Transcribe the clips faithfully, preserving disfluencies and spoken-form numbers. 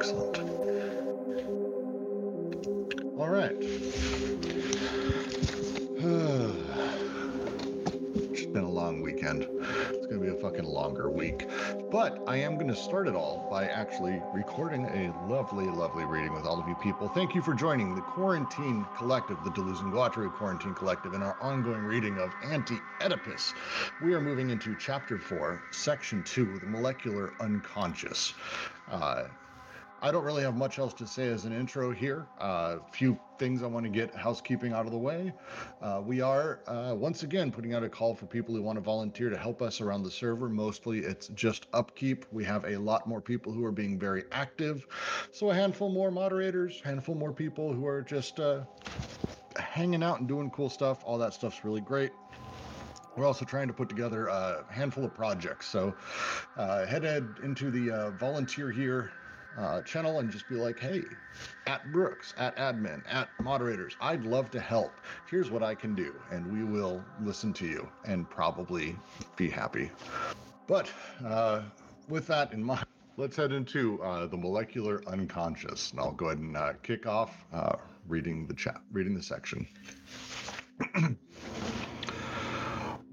Excellent. All right. It's been a long weekend. It's going to be a fucking longer week. But I am going to start it all by actually recording a lovely, lovely reading with all of you people. Thank you for joining the Quarantine Collective, the Deleuze and Guattari Quarantine Collective, in our ongoing reading of Anti-Oedipus. We are moving into Chapter four, Section two, The Molecular Unconscious. Uh, I don't really have much else to say as an intro here. A uh, few things I want to get housekeeping out of the way. Uh, we are, uh, once again, putting out a call for people who want to volunteer to help us around the server. Mostly it's just upkeep. We have a lot more people who are being very active. So a handful more moderators, handful more people who are just uh, hanging out and doing cool stuff. All that stuff's really great. We're also trying to put together a handful of projects. So uh, head, head into the uh, volunteer here. Uh, channel and just be like, hey, at Brooks, at admin, at moderators, I'd love to help. Here's what I can do, and we will listen to you and probably be happy. But uh, with that in mind, let's head into uh, the molecular unconscious, and I'll go ahead and uh, kick off uh, reading the chat, reading the section.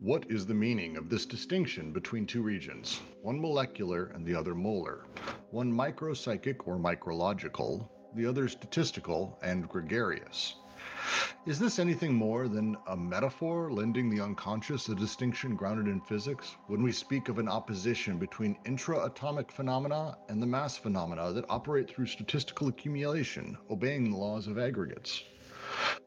What is the meaning of this distinction between two regions, one molecular and the other molar, one micropsychic or micrological, the other statistical and gregarious? Is this anything more than a metaphor lending the unconscious a distinction grounded in physics when we speak of an opposition between intra-atomic phenomena and the mass phenomena that operate through statistical accumulation, obeying the laws of aggregates?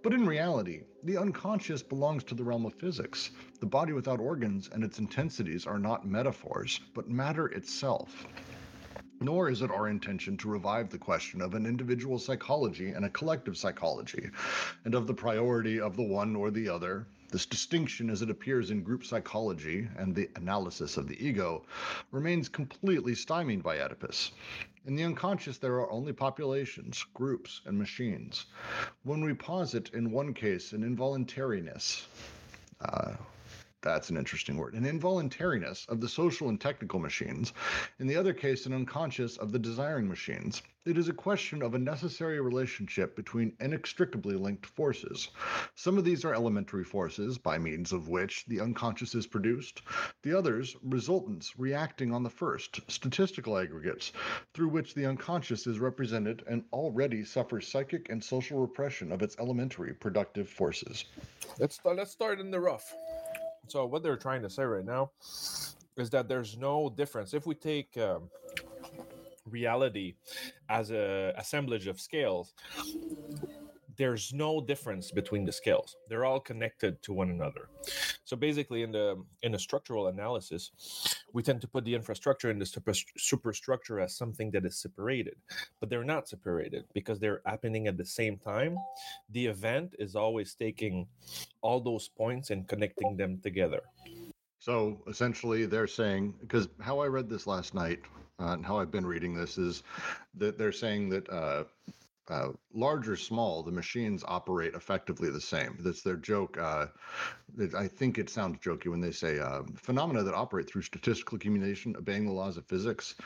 But in reality, the unconscious belongs to the realm of physics. The body without organs and its intensities are not metaphors, but matter itself. Nor is it our intention to revive the question of an individual psychology and a collective psychology, and of the priority of the one or the other. This distinction, as it appears in group psychology and the analysis of the ego, remains completely stymied by Oedipus. In the unconscious, there are only populations, groups, and machines. When we posit, in one case, an involuntariness, uh, that's an interesting word, an involuntariness of the social and technical machines, in the other case, an unconscious of the desiring machines, it is a question of a necessary relationship between inextricably linked forces. Some of these are elementary forces, by means of which the unconscious is produced. The others, resultants reacting on the first, statistical aggregates, through which the unconscious is represented and already suffers psychic and social repression of its elementary productive forces. Let's start, let's start in the rough. So what they're trying to say right now is that there's no difference. If we take... Um, reality as a assemblage of scales, there's no difference between the scales. They're all connected to one another. So basically, in the in a structural analysis, we tend to put the infrastructure and the super, superstructure as something that is separated, but they're not separated because they're happening at the same time. The event is always taking all those points and connecting them together. So essentially they're saying, because how I read this last night uh, and how I've been reading this is that they're saying that uh, uh, large or small, the machines operate effectively the same. That's their joke. Uh, I think it sounds jokey when they say uh, phenomena that operate through statistical accumulation, obeying the laws of physics.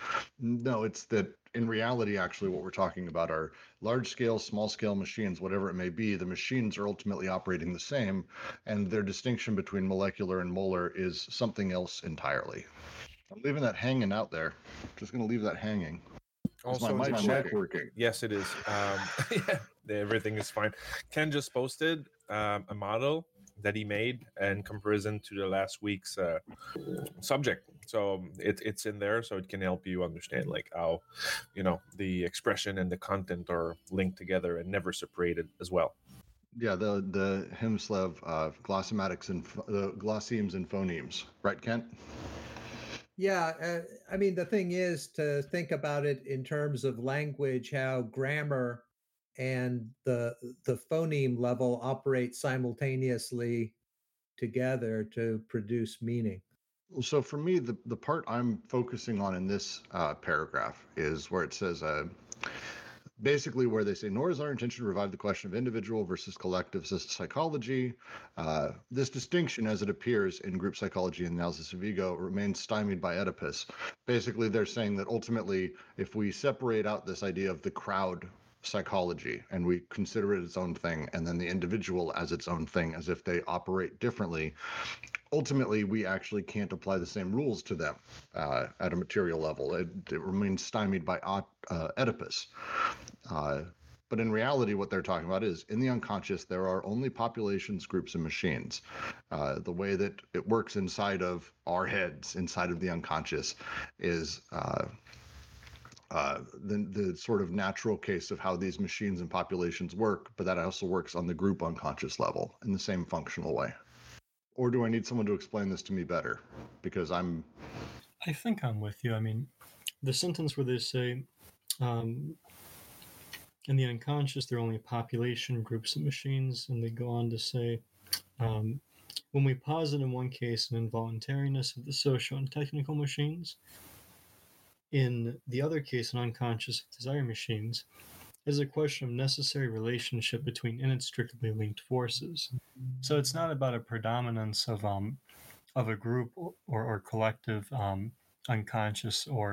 No, it's that in reality, actually, what we're talking about are large-scale, small-scale machines, whatever it may be. The machines are ultimately operating the same, and their distinction between molecular and molar is something else entirely. I'm leaving that hanging out there. Just going to leave that hanging. Also, my mic's not working. Yes, it is. Um, yeah, everything is fine. Ken just posted um, a model that he made in comparison to the last week's uh, subject. So it, it's in there, so it can help you understand like how, you know, the expression and the content are linked together and never separated as well. Yeah, the the Hjelmslev uh, glossomatics and the uh, glossemes and phonemes, right, Kent? Yeah, uh, I mean the thing is to think about it in terms of language, how grammar and the the phoneme level operate simultaneously together to produce meaning. So for me, the, the part I'm focusing on in this uh, paragraph is where it says uh, basically where they say, nor is our intention to revive the question of individual versus collective psychology. Uh, this distinction, as it appears in group psychology and analysis of ego, remains stymied by Oedipus. Basically, they're saying that ultimately, if we separate out this idea of the crowd psychology and we consider it its own thing, and then the individual as its own thing, as if they operate differently, ultimately we actually can't apply the same rules to them uh, at a material level. It, it remains stymied by uh, Oedipus. Uh, but in reality, what they're talking about is, in the unconscious, there are only populations, groups, and machines. Uh, the way that it works inside of our heads, inside of the unconscious, is uh, Uh, the, the sort of natural case of how these machines and populations work, but that also works on the group unconscious level in the same functional way. Or do I need someone to explain this to me better? Because I'm... I think I'm with you. I mean, the sentence where they say, um, in the unconscious, there are only population, groups, and machines, and they go on to say, um, when we posit in one case an involuntariness of the social and technical machines, in the other case, an unconscious desire machines, is a question of necessary relationship between inextricably linked forces. So it's not about a predominance of um of a group or, or collective um, unconscious or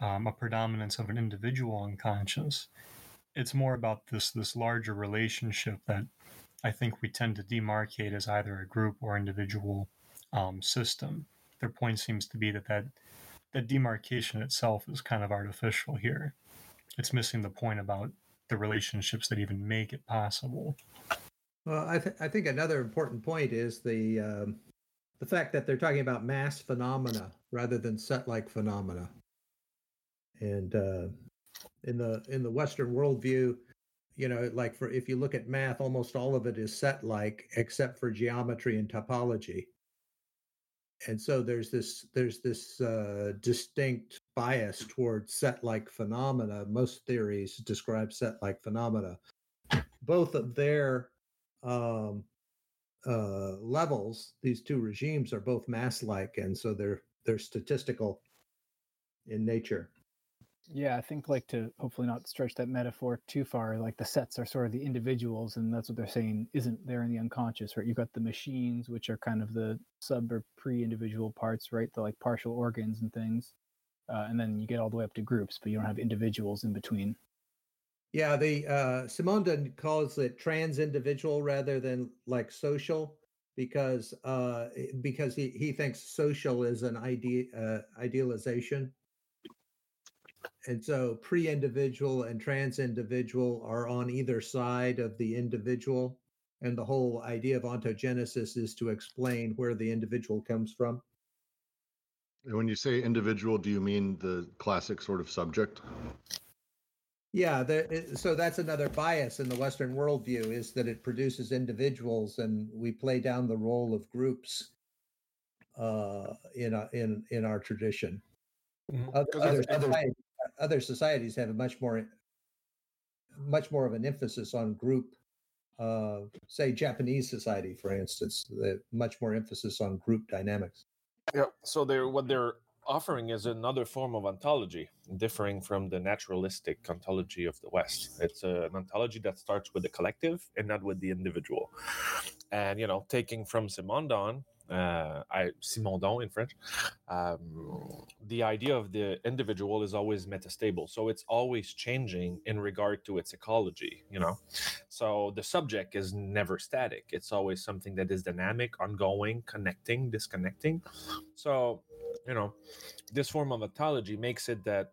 um, a predominance of an individual unconscious. It's more about this this larger relationship that I think we tend to demarcate as either a group or individual um, system. Their point seems to be that that The demarcation itself is kind of artificial here. It's missing the point about the relationships that even make it possible. Well, I, th- I think another important point is the um, the fact that they're talking about mass phenomena rather than set-like phenomena. And uh, in the in the Western worldview, you know, like for if you look at math, almost all of it is set-like except for geometry and topology. And so there's this there's this uh, distinct bias towards set-like phenomena. Most theories describe set-like phenomena. Both of their um, uh, levels, these two regimes, are both mass-like, and so they're they're statistical in nature. Yeah, I think like to hopefully not stretch that metaphor too far. Like the sets are sort of the individuals, and that's what they're saying isn't there in the unconscious, right? You've got the machines, which are kind of the sub or pre-individual parts, right? The like partial organs and things, uh, and then you get all the way up to groups, but you don't have individuals in between. Yeah, the uh, Simondon calls it trans-individual rather than like social, because uh, because he, he thinks social is an idea uh, idealization. And so pre-individual and trans-individual are on either side of the individual. And the whole idea of ontogenesis is to explain where the individual comes from. When you say individual, do you mean the classic sort of subject? Yeah. The, so that's another bias in the Western worldview, is that it produces individuals and we play down the role of groups uh, in, a, in, in our tradition. Mm-hmm. Other, other, societies, other societies have a much more, much more of an emphasis on group. Uh, say Japanese society, for instance, the much more emphasis on group dynamics. Yeah. So they're what they're offering is another form of ontology, differing from the naturalistic ontology of the West. It's a, an ontology that starts with the collective and not with the individual. And you know, taking from Simondon. Uh, I, Simondon in French, um, the idea of the individual is always metastable. So it's always changing in regard to its ecology, you know. So the subject is never static. It's always something that is dynamic, ongoing, connecting, disconnecting. So, you know, this form of ontology makes it that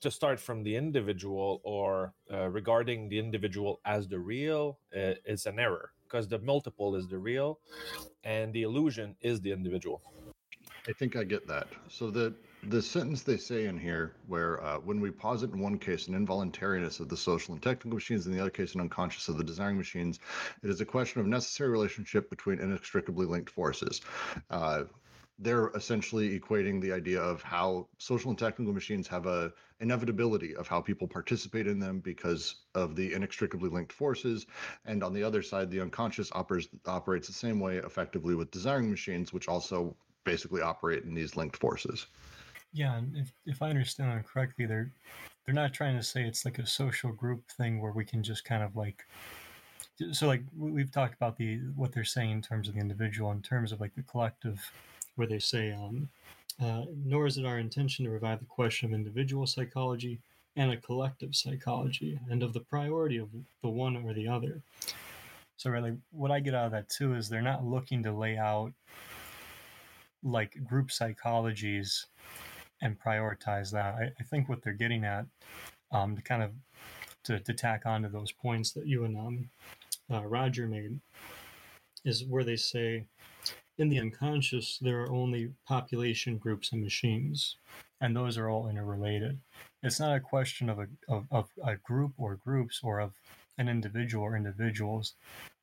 to start from the individual or uh, regarding the individual as the real uh, is an error. Because the multiple is the real and the illusion is the individual. I think I get that. So the the sentence they say in here where uh, when we posit in one case an involuntariness of the social and technical machines, in the other case an unconscious of the desiring machines, it is a question of necessary relationship between inextricably linked forces. Uh, they're essentially equating the idea of how social and technical machines have a inevitability of how people participate in them because of the inextricably linked forces. And on the other side, the unconscious operates, operates the same way effectively with desiring machines, which also basically operate in these linked forces. Yeah. And if, if I understand correctly, they're, They're not trying to say it's like a social group thing where we can just kind of like, so like we've talked about the, what they're saying in terms of the individual, in terms of like the collective, where they say, um, uh, nor is it our intention to revive the question of individual psychology and a collective psychology and of the priority of the one or the other. So really what I get out of that too, is they're not looking to lay out like group psychologies and prioritize that. I, I think what they're getting at, um, to kind of to, to tack onto those points that you and um, uh, Roger made, is where they say, in the unconscious, there are only population groups and machines, and those are all interrelated. It's not a question of a of, of a group or groups or of an individual or individuals.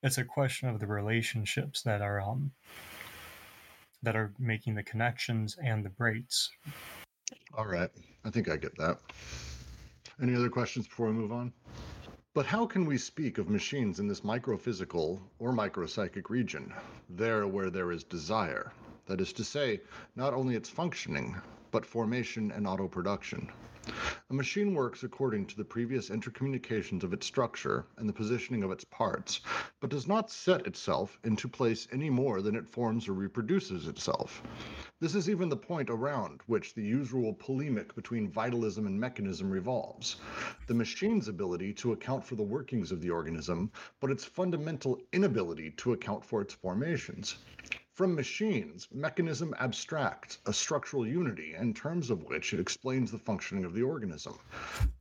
It's a question of the relationships that are um that are making the connections and the breaks. All right. I think I get that. Any other questions before we move on? But how can we speak of machines in this microphysical or micropsychic region, there where there is desire? That is to say, not only its functioning, but formation and autoproduction. A machine works according to the previous intercommunications of its structure and the positioning of its parts, but does not set itself into place any more than it forms or reproduces itself. This is even the point around which the usual polemic between vitalism and mechanism revolves. The machine's ability to account for the workings of the organism, but its fundamental inability to account for its formations. From machines, mechanism abstracts a structural unity in terms of which it explains the functioning of the organism.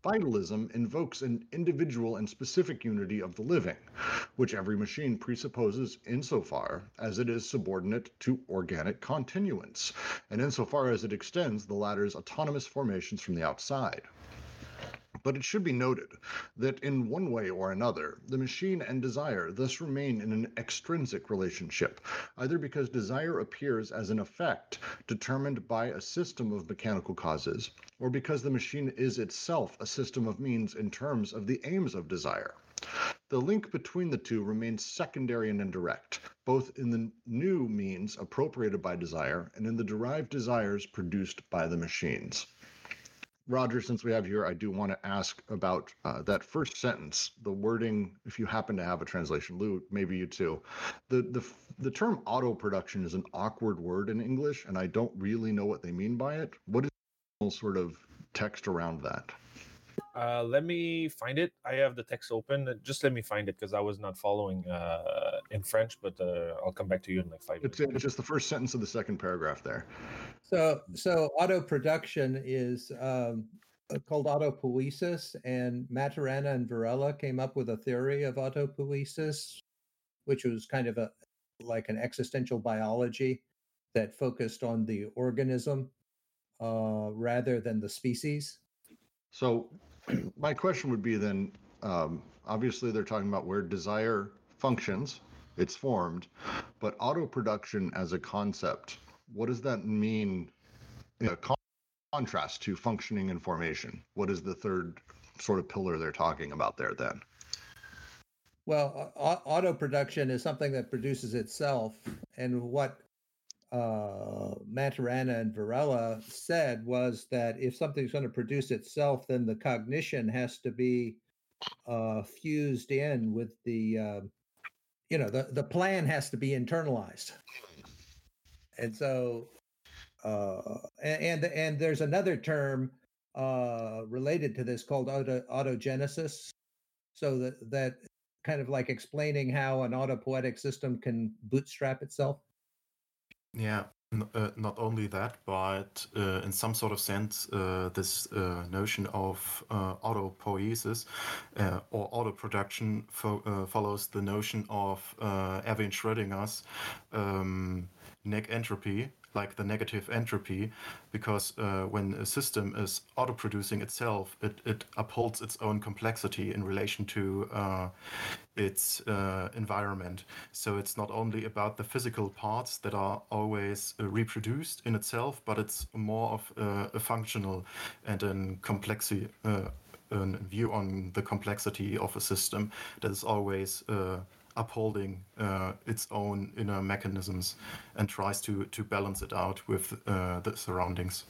Vitalism invokes an individual and specific unity of the living, which every machine presupposes insofar as it is subordinate to organic continuance, and insofar as it extends the latter's autonomous formations from the outside. But it should be noted that in one way or another, the machine and desire thus remain in an extrinsic relationship, either because desire appears as an effect determined by a system of mechanical causes, or because the machine is itself a system of means in terms of the aims of desire. The link between the two remains secondary and indirect, both in the new means appropriated by desire and in the derived desires produced by the machines. Roger, since we have you here, I do want to ask about uh, that first sentence, the wording, if you happen to have a translation, Lou, maybe you too. The the the term autoproduction is an awkward word in English, and I don't really know what they mean by it. What is the sort of text around that? Uh, let me find it. I have the text open. Just let me find it because I was not following uh, in French, but uh, I'll come back to you in like five minutes. It's, it's just the first sentence of the second paragraph there. So, so autoproduction is um, called autopoiesis, and Maturana and Varela came up with a theory of autopoiesis, which was kind of a like an existential biology that focused on the organism uh, rather than the species. So my question would be then, um, obviously they're talking about where desire functions, it's formed, but autoproduction as a concept, what does that mean in a con- contrast to functioning and formation? What is the third sort of pillar they're talking about there then? Well, a- autoproduction is something that produces itself, and what Uh, Maturana and Varela said was that if something's going to produce itself, then the cognition has to be uh, fused in with the, uh, you know, the, the plan has to be internalized. And so, uh, and, and and there's another term uh, related to this called auto, autogenesis. So that, that kind of like explaining how an autopoietic system can bootstrap itself. Yeah, n- uh, not only that, but uh, in some sort of sense, uh, this uh, notion of uh, autopoiesis uh, or autoproduction fo- uh, follows the notion of uh, Erwin Schrödinger's um, neg entropy, like the negative entropy, because uh, when a system is autoproducing itself, it, it upholds its own complexity in relation to uh, its uh, environment. So it's not only about the physical parts that are always uh, reproduced in itself, but it's more of uh, a functional and a complexity uh, view on the complexity of a system that is always uh, upholding uh, its own inner mechanisms and tries to to balance it out with uh, the surroundings.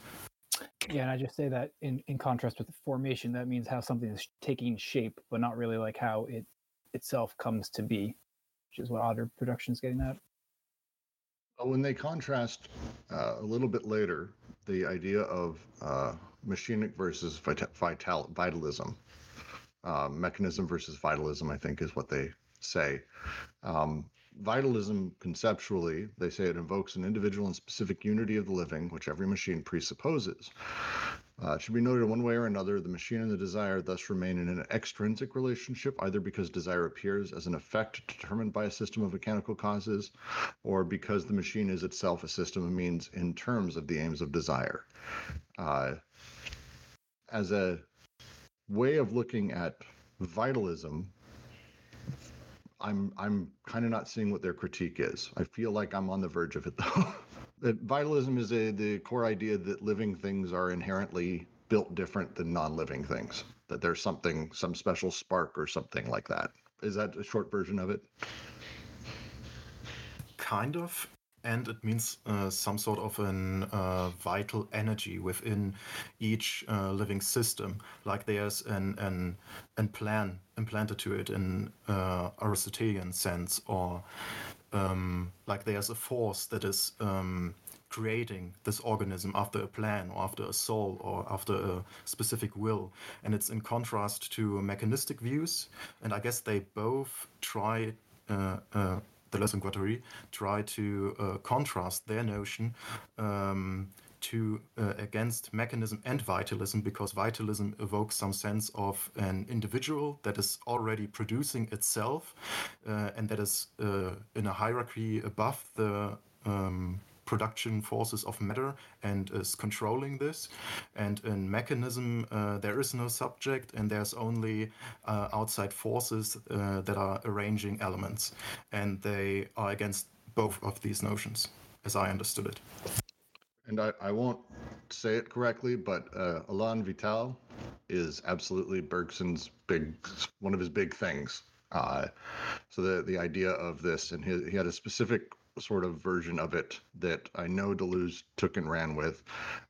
Yeah, and I just say that in, in contrast with the formation, that means how something is taking shape, but not really like how it itself comes to be, which is what Otter Production's getting at. When they contrast uh, a little bit later, the idea of uh, machinic versus vita- vital- vitalism, uh, mechanism versus vitalism, I think is what they say. Um, vitalism, conceptually, they say it invokes an individual and specific unity of the living, which every machine presupposes. Uh, it should be noted one way or another, the machine and the desire thus remain in an extrinsic relationship, either because desire appears as an effect determined by a system of mechanical causes, or because the machine is itself a system of means in terms of the aims of desire. Uh, as a way of looking at vitalism, I'm I'm kind of not seeing what their critique is. I feel like I'm on the verge of it, though. That vitalism is a, the core idea that living things are inherently built different than non-living things, that there's something, some special spark or something like that. Is that a short version of it? Kind of. And it means uh, some sort of an uh, vital energy within each uh, living system. Like there's an an, an plan implanted to it in uh, Aristotelian sense, or um, like there's a force that is um, creating this organism after a plan, or after a soul, or after a specific will. And it's in contrast to mechanistic views. And I guess they both try. Uh, uh, Deleuze and Guattari try to uh, contrast their notion um, to uh, against mechanism and vitalism, because vitalism evokes some sense of an individual that is already producing itself uh, and that is uh, in a hierarchy above the um, production forces of matter and is controlling this. And in mechanism, uh, there is no subject, and there's only uh, outside forces uh, that are arranging elements. And they are against both of these notions, as I understood it. And I, I won't say it correctly, but uh, Élan Vital is absolutely Bergson's big, one of his big things. Uh, so the, the idea of this, and he, he had a specific sort of version of it that I know Deleuze took and ran with.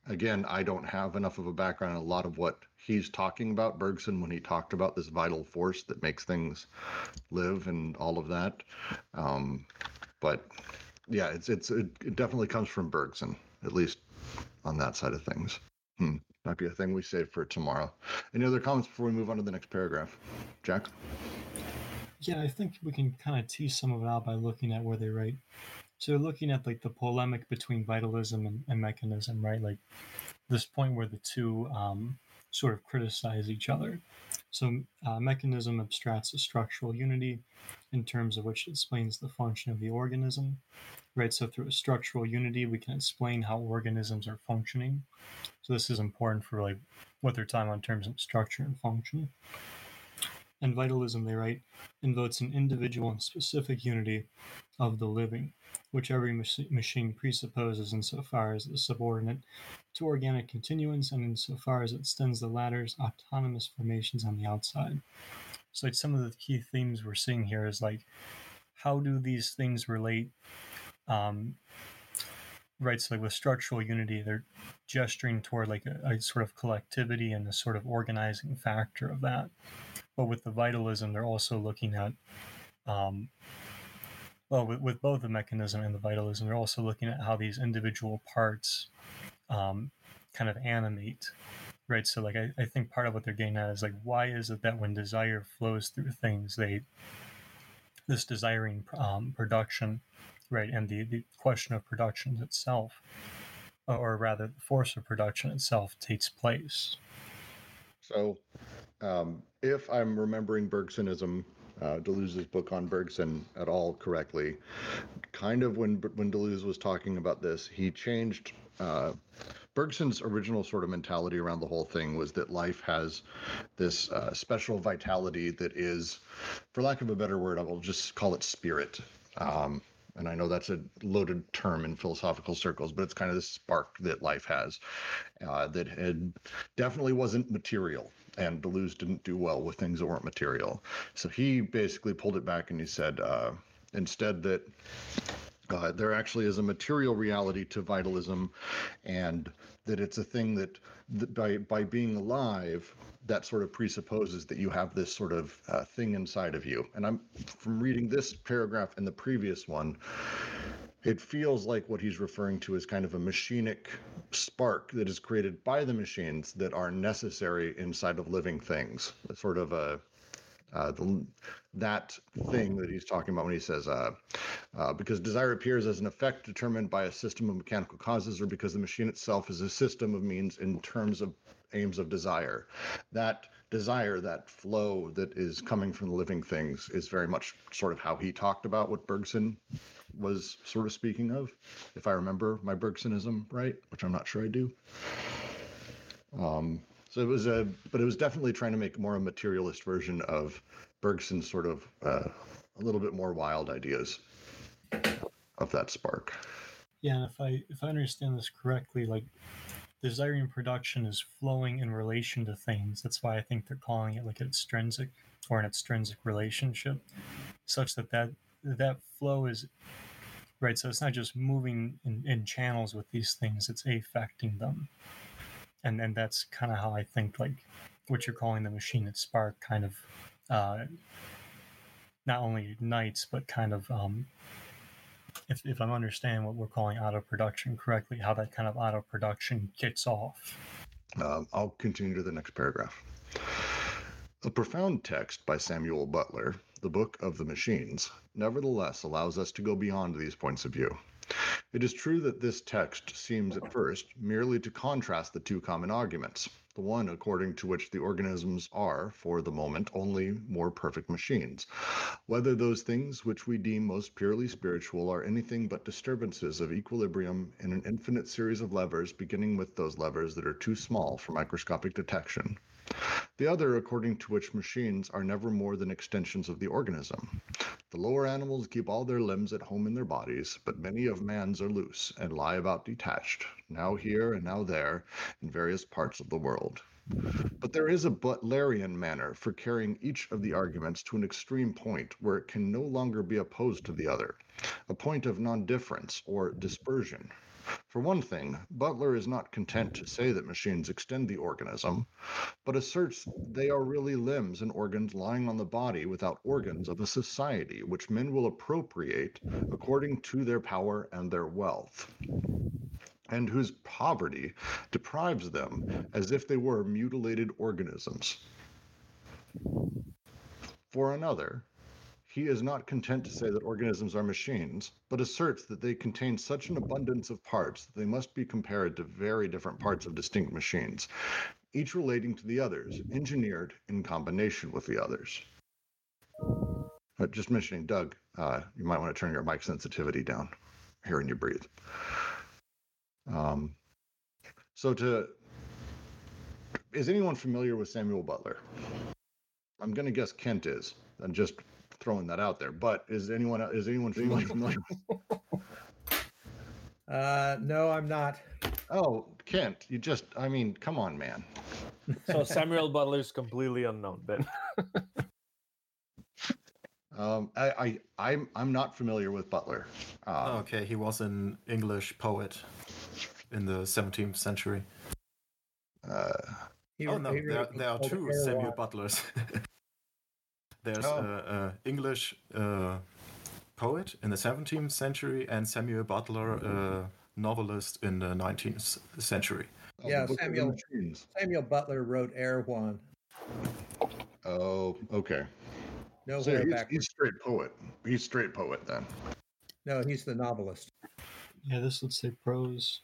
Again, I don't have enough of a background in a lot of what he's talking about, Bergson, when he talked about this vital force that makes things live and all of that. Um, but yeah, it's it's it, it definitely comes from Bergson, at least on that side of things. Hmm. Might be a thing we save for tomorrow. Any other comments before we move on to the next paragraph? Jack? Yeah, I think we can kind of tease some of it out by looking at where they write. So they're looking at like the polemic between vitalism and, and mechanism, right? Like this point where the two um, sort of criticize each other. So uh, mechanism abstracts a structural unity in terms of which it explains the function of the organism, right? So through a structural unity, we can explain how organisms are functioning. So this is important for like what they're talking about in terms of structure and function. And vitalism, they write, invokes an individual and specific unity of the living, which every mach- machine presupposes insofar as it is subordinate to organic continuance and insofar as it extends the latter's autonomous formations on the outside. So like some of the key themes we're seeing here is like, how do these things relate? Um, right, so like with structural unity, they're gesturing toward like a, a sort of collectivity and the sort of organizing factor of that. But with the vitalism, they're also looking at, um, well, with, with both the mechanism and the vitalism, they're also looking at how these individual parts um, kind of animate, right? So, like, I, I think part of what they're getting at is, like, why is it that when desire flows through things, they, this desiring um, production, right, and the, the question of production itself, or rather the force of production itself takes place. So, um, if I'm remembering Bergsonism, uh, Deleuze's book on Bergson at all correctly, kind of when when Deleuze was talking about this, he changed uh, Bergson's original sort of mentality around the whole thing was that life has this uh, special vitality that is, for lack of a better word, I will just call it spirit. Um, And I know that's a loaded term in philosophical circles, but it's kind of the spark that life has uh, that had definitely wasn't material. And Deleuze didn't do well with things that weren't material. So he basically pulled it back and he said uh, instead that Uh, there actually is a material reality to vitalism, and that it's a thing that, that by by being alive, that sort of presupposes that you have this sort of uh, thing inside of you. And I'm from reading this paragraph and the previous one, it feels like what he's referring to is kind of a machinic spark that is created by the machines that are necessary inside of living things. It's sort of a Uh, the, that thing that he's talking about when he says, uh, uh, because desire appears as an effect determined by a system of mechanical causes, or because the machine itself is a system of means in terms of aims of desire. That desire, that flow that is coming from the living things, is very much sort of how he talked about what Bergson was sort of speaking of, if I remember my Bergsonism right, which I'm not sure I do. Um, So it was a, but it was definitely trying to make more a materialist version of Bergson's sort of uh, a little bit more wild ideas of that spark. Yeah, and if I if I understand this correctly, like desiring production is flowing in relation to things. That's why I think they're calling it like extrinsic or an extrinsic relationship, such that that, that flow is right. So it's not just moving in, in channels with these things; it's affecting them. And and that's kind of how I think, like, what you're calling the machine at spark kind of uh, not only ignites, but kind of, um, if, if I'm understanding what we're calling auto-production correctly, how that kind of auto-production kicks off. Um, I'll continue to the next paragraph. A profound text by Samuel Butler, The Book of the Machines, nevertheless allows us to go beyond these points of view. It is true that this text seems at first merely to contrast the two common arguments, the one according to which the organisms are, for the moment, only more perfect machines, whether those things which we deem most purely spiritual are anything but disturbances of equilibrium in an infinite series of levers, beginning with those levers that are too small for microscopic detection. The other, according to which machines are never more than extensions of the organism. The lower animals keep all their limbs at home in their bodies, but many of man's are loose and lie about detached, now here and now there, in various parts of the world. But there is a Butlerian manner for carrying each of the arguments to an extreme point where it can no longer be opposed to the other, a point of non-difference or dispersion. For one thing, Butler is not content to say that machines extend the organism, but asserts they are really limbs and organs lying on the body without organs of a society which men will appropriate according to their power and their wealth, and whose poverty deprives them as if they were mutilated organisms. For another, he is not content to say that organisms are machines, but asserts that they contain such an abundance of parts that they must be compared to very different parts of distinct machines, each relating to the others, engineered in combination with the others. But just mentioning, Doug, uh, you might want to turn your mic sensitivity down, hearing you breathe. Um, so to, is anyone familiar with Samuel Butler? I'm going to guess Kent is. I'm just throwing that out there, but is anyone, is anyone familiar? uh, no, I'm not. Oh, Kent, you just, I mean, come on, man. So Samuel Butler's completely unknown then. Um, I, I, I'm, I'm not familiar with Butler. Uh, oh, okay, he was an English poet in the seventeenth century. Uh, he, oh no, he, there, he there are two Erewhon. Samuel Butlers. There's oh. an English uh, poet in the seventeenth century and Samuel Butler, a novelist in the nineteenth century. Yeah, oh, Samuel, Samuel Butler wrote Erewhon. Oh, okay. No, so he's, he's straight poet. He's straight poet then. No, he's the novelist. Yeah, this would say prose.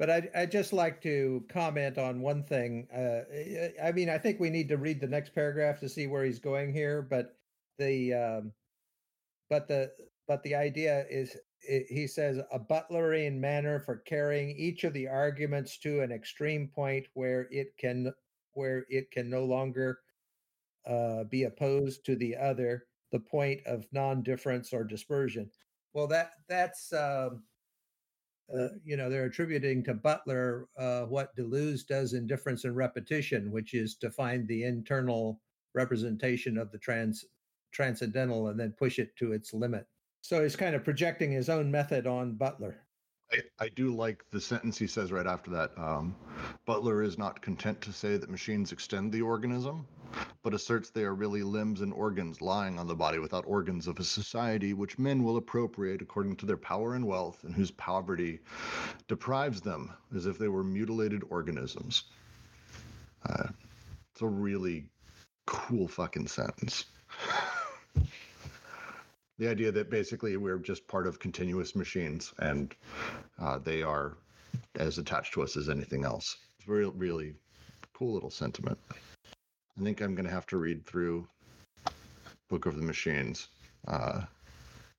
But I, I just like to comment on one thing. Uh, I mean, I think we need to read the next paragraph to see where he's going here. But the, um, but the, but the idea is, it, he says a Butlerian manner for carrying each of the arguments to an extreme point where it can, where it can no longer. Uh, be opposed to the other, the point of non-difference or dispersion. Well, that that's, um, uh, you know, they're attributing to Butler uh, what Deleuze does in Difference and Repetition, which is to find the internal representation of the trans transcendental and then push it to its limit. So he's kind of projecting his own method on Butler. I, I do like the sentence he says right after that. Um, Butler is not content to say that machines extend the organism, but asserts they are really limbs and organs lying on the body without organs, of a society which men will appropriate according to their power and wealth, and whose poverty deprives them as if they were mutilated organisms. Uh, it's a really cool fucking sentence. The idea that basically we're just part of continuous machines, and uh, they are as attached to us as anything else. It's a really, really cool little sentiment. I think I'm going to have to read through Book of the Machines. Uh,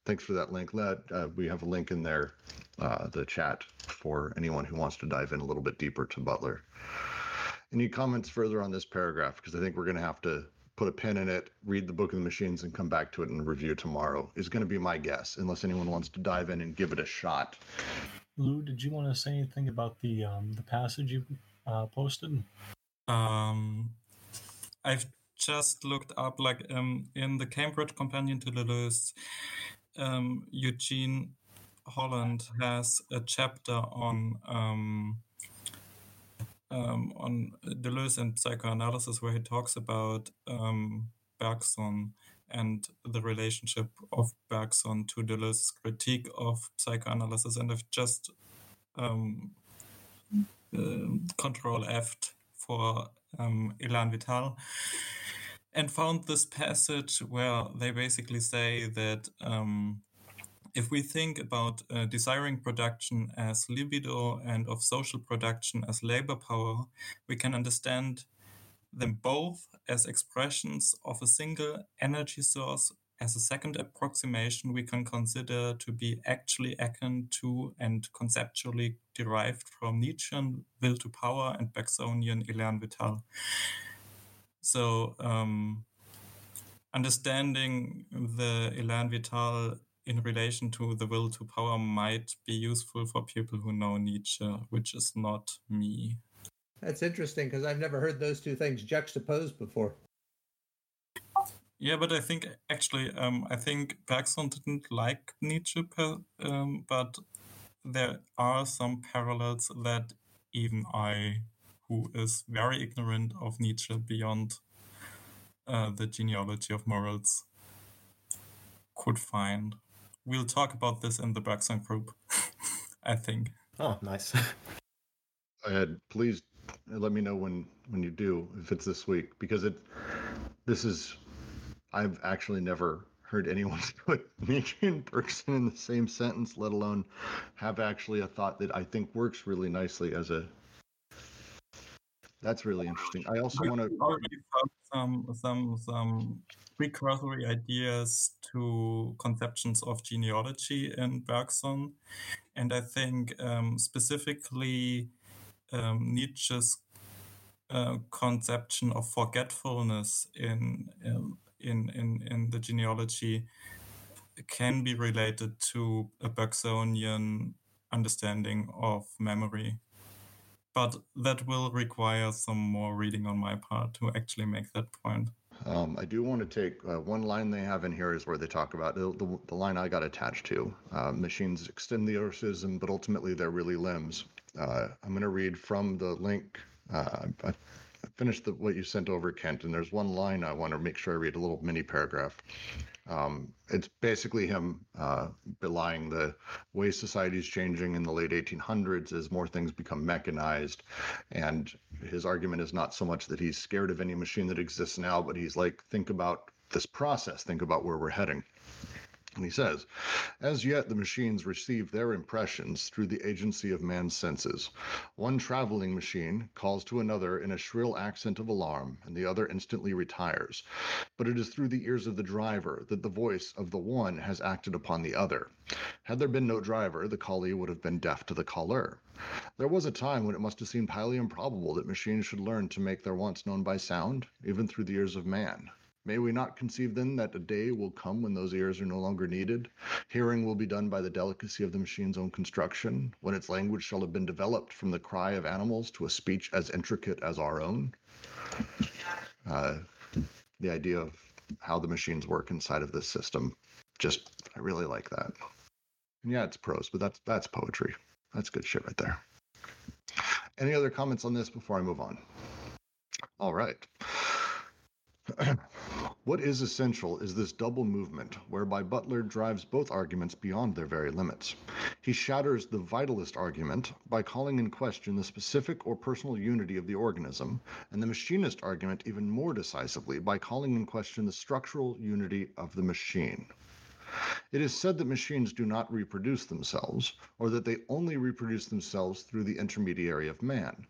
thanks for that link. Let, uh, we have a link in there, uh, the chat, for anyone who wants to dive in a little bit deeper to Butler. Any comments further on this paragraph? Because I think we're going to have to put a pin in it, read the Book of the Machines, and come back to it and review tomorrow, is going to be my guess, unless anyone wants to dive in and give it a shot. Lou, did you want to say anything about the um, the passage you uh, posted? Um, I've just looked up, like, um, in the Cambridge Companion to Deleuze, um, Eugene Holland has a chapter on... Um, Um, on Deleuze and psychoanalysis, where he talks about um, Bergson and the relationship of Bergson to Deleuze's critique of psychoanalysis. And I've just um, uh, control F'd for um, Elan Vital and found this passage where they basically say that um, if we think about uh, desiring production as libido and of social production as labor power, we can understand them both as expressions of a single energy source. As a second approximation, we can consider to be actually akin to and conceptually derived from Nietzschean will to power and Bergsonian élan vital. So um, understanding the élan vital in relation to the will to power might be useful for people who know Nietzsche, which is not me. That's interesting, because I've never heard those two things juxtaposed before. Yeah, but I think, actually, um, I think Bergson didn't like Nietzsche, per, um, but there are some parallels that even I, who is very ignorant of Nietzsche beyond uh, the genealogy of morals, could find. We'll talk about this in the Bergson group, I think. Oh, nice. I had, please let me know when, when you do, if it's this week, because it, this is, I've actually never heard anyone put Nietzsche and Bergson in the same sentence, let alone have actually a thought that I think works really nicely as a, that's really interesting. I also we want to already found some some some precursory ideas to conceptions of genealogy in Bergson, and I think um, specifically um, Nietzsche's uh, conception of forgetfulness in, um, in in in the genealogy can be related to a Bergsonian understanding of memory. But that will require some more reading on my part to actually make that point. Um, I do want to take uh, one line they have in here is where they talk about the, the, the line I got attached to. Uh, machines extend the organism, but ultimately they're really limbs. Uh, I'm going to read from the link. Uh, I, I finished the, what you sent over, Kent, and there's one line I want to make sure I read, a little mini paragraph. Um, it's basically him uh, belying the way society is changing in the late eighteen hundreds as more things become mechanized. And his argument is not so much that he's scared of any machine that exists now, but he's like, think about this process, think about where we're heading. And he says, as yet, the machines receive their impressions through the agency of man's senses. One traveling machine calls to another in a shrill accent of alarm, and the other instantly retires. But it is through the ears of the driver that the voice of the one has acted upon the other. Had there been no driver, the callee would have been deaf to the caller. There was a time when it must have seemed highly improbable that machines should learn to make their wants known by sound, even through the ears of man. May we not conceive then that a day will come when those ears are no longer needed? Hearing will be done by the delicacy of the machine's own construction, when its language shall have been developed from the cry of animals to a speech as intricate as our own. Uh, the idea of how the machines work inside of this system just, I really like that. And yeah, it's prose, but that's that's poetry. That's good shit right there. Any other comments on this before I move on? All right. What is essential is this double movement, whereby Butler drives both arguments beyond their very limits. He shatters the vitalist argument by calling in question the specific or personal unity of the organism, and the machinist argument even more decisively by calling in question the structural unity of the machine. It is said that machines do not reproduce themselves, or that they only reproduce themselves through the intermediary of man.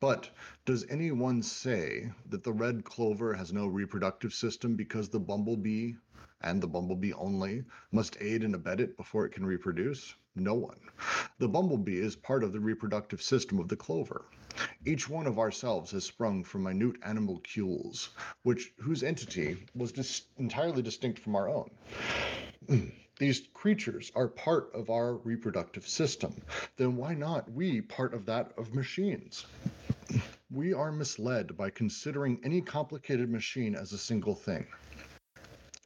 But does anyone say that the red clover has no reproductive system because the bumblebee, and the bumblebee only, must aid and abet it before it can reproduce? No one. The bumblebee is part of the reproductive system of the clover. Each one of ourselves has sprung from minute animalcules, which, whose entity was dis- entirely distinct from our own. These creatures are part of our reproductive system. Then why not we part of that of machines? We are misled by considering any complicated machine as a single thing.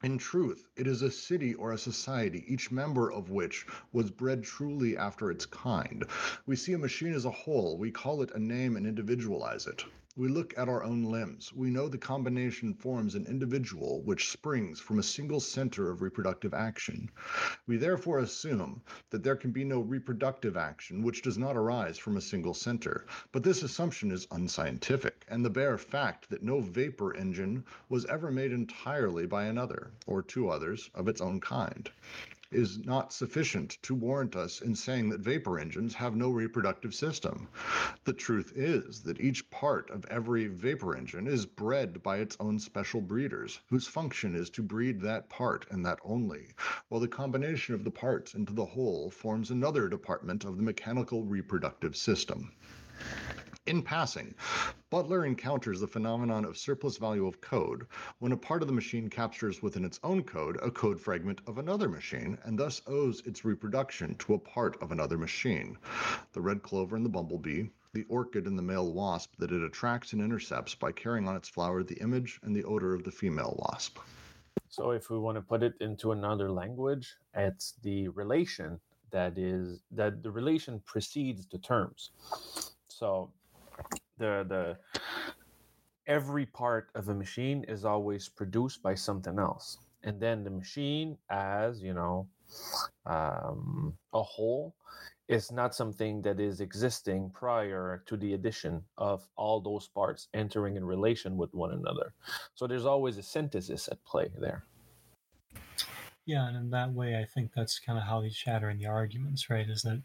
In truth, it is a city or a society, each member of which was bred truly after its kind. We see a machine as a whole. We call it a name and individualize it. We look at our own limbs. We know the combination forms an individual which springs from a single center of reproductive action. We therefore assume that there can be no reproductive action which does not arise from a single center. But this assumption is unscientific, and the bare fact that no vapor engine was ever made entirely by another, or two others, of its own kind, is not sufficient to warrant us in saying that vapor engines have no reproductive system. The truth is that each part of every vapor engine is bred by its own special breeders, whose function is to breed that part and that only, while the combination of the parts into the whole forms another department of the mechanical reproductive system. In passing, Butler encounters the phenomenon of surplus value of code when a part of the machine captures within its own code a code fragment of another machine and thus owes its reproduction to a part of another machine. The red clover and the bumblebee, the orchid and the male wasp that it attracts and intercepts by carrying on its flower the image and the odor of the female wasp. So if we want to put it into another language, it's the relation that is that the relation precedes the terms. So The the every part of a machine is always produced by something else, and then the machine, as you know, um, a whole, is not something that is existing prior to the addition of all those parts entering in relation with one another. So there's always a synthesis at play there. Yeah, and in that way, I think that's kind of how he's shattering the arguments, right? Is that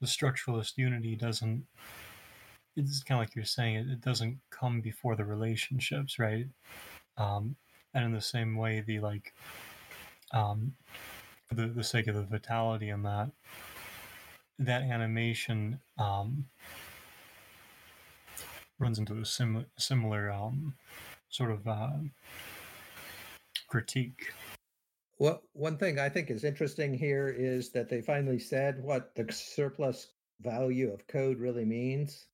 the structuralist unity doesn't. It's kind of like you're saying, it, it doesn't come before the relationships, right? Um, and in the same way, the like, um, for the, the sake of the vitality in that, that animation um, runs into a sim- similar um, sort of uh, critique. Well, one thing I think is interesting here is that they finally said what the surplus value of code really means,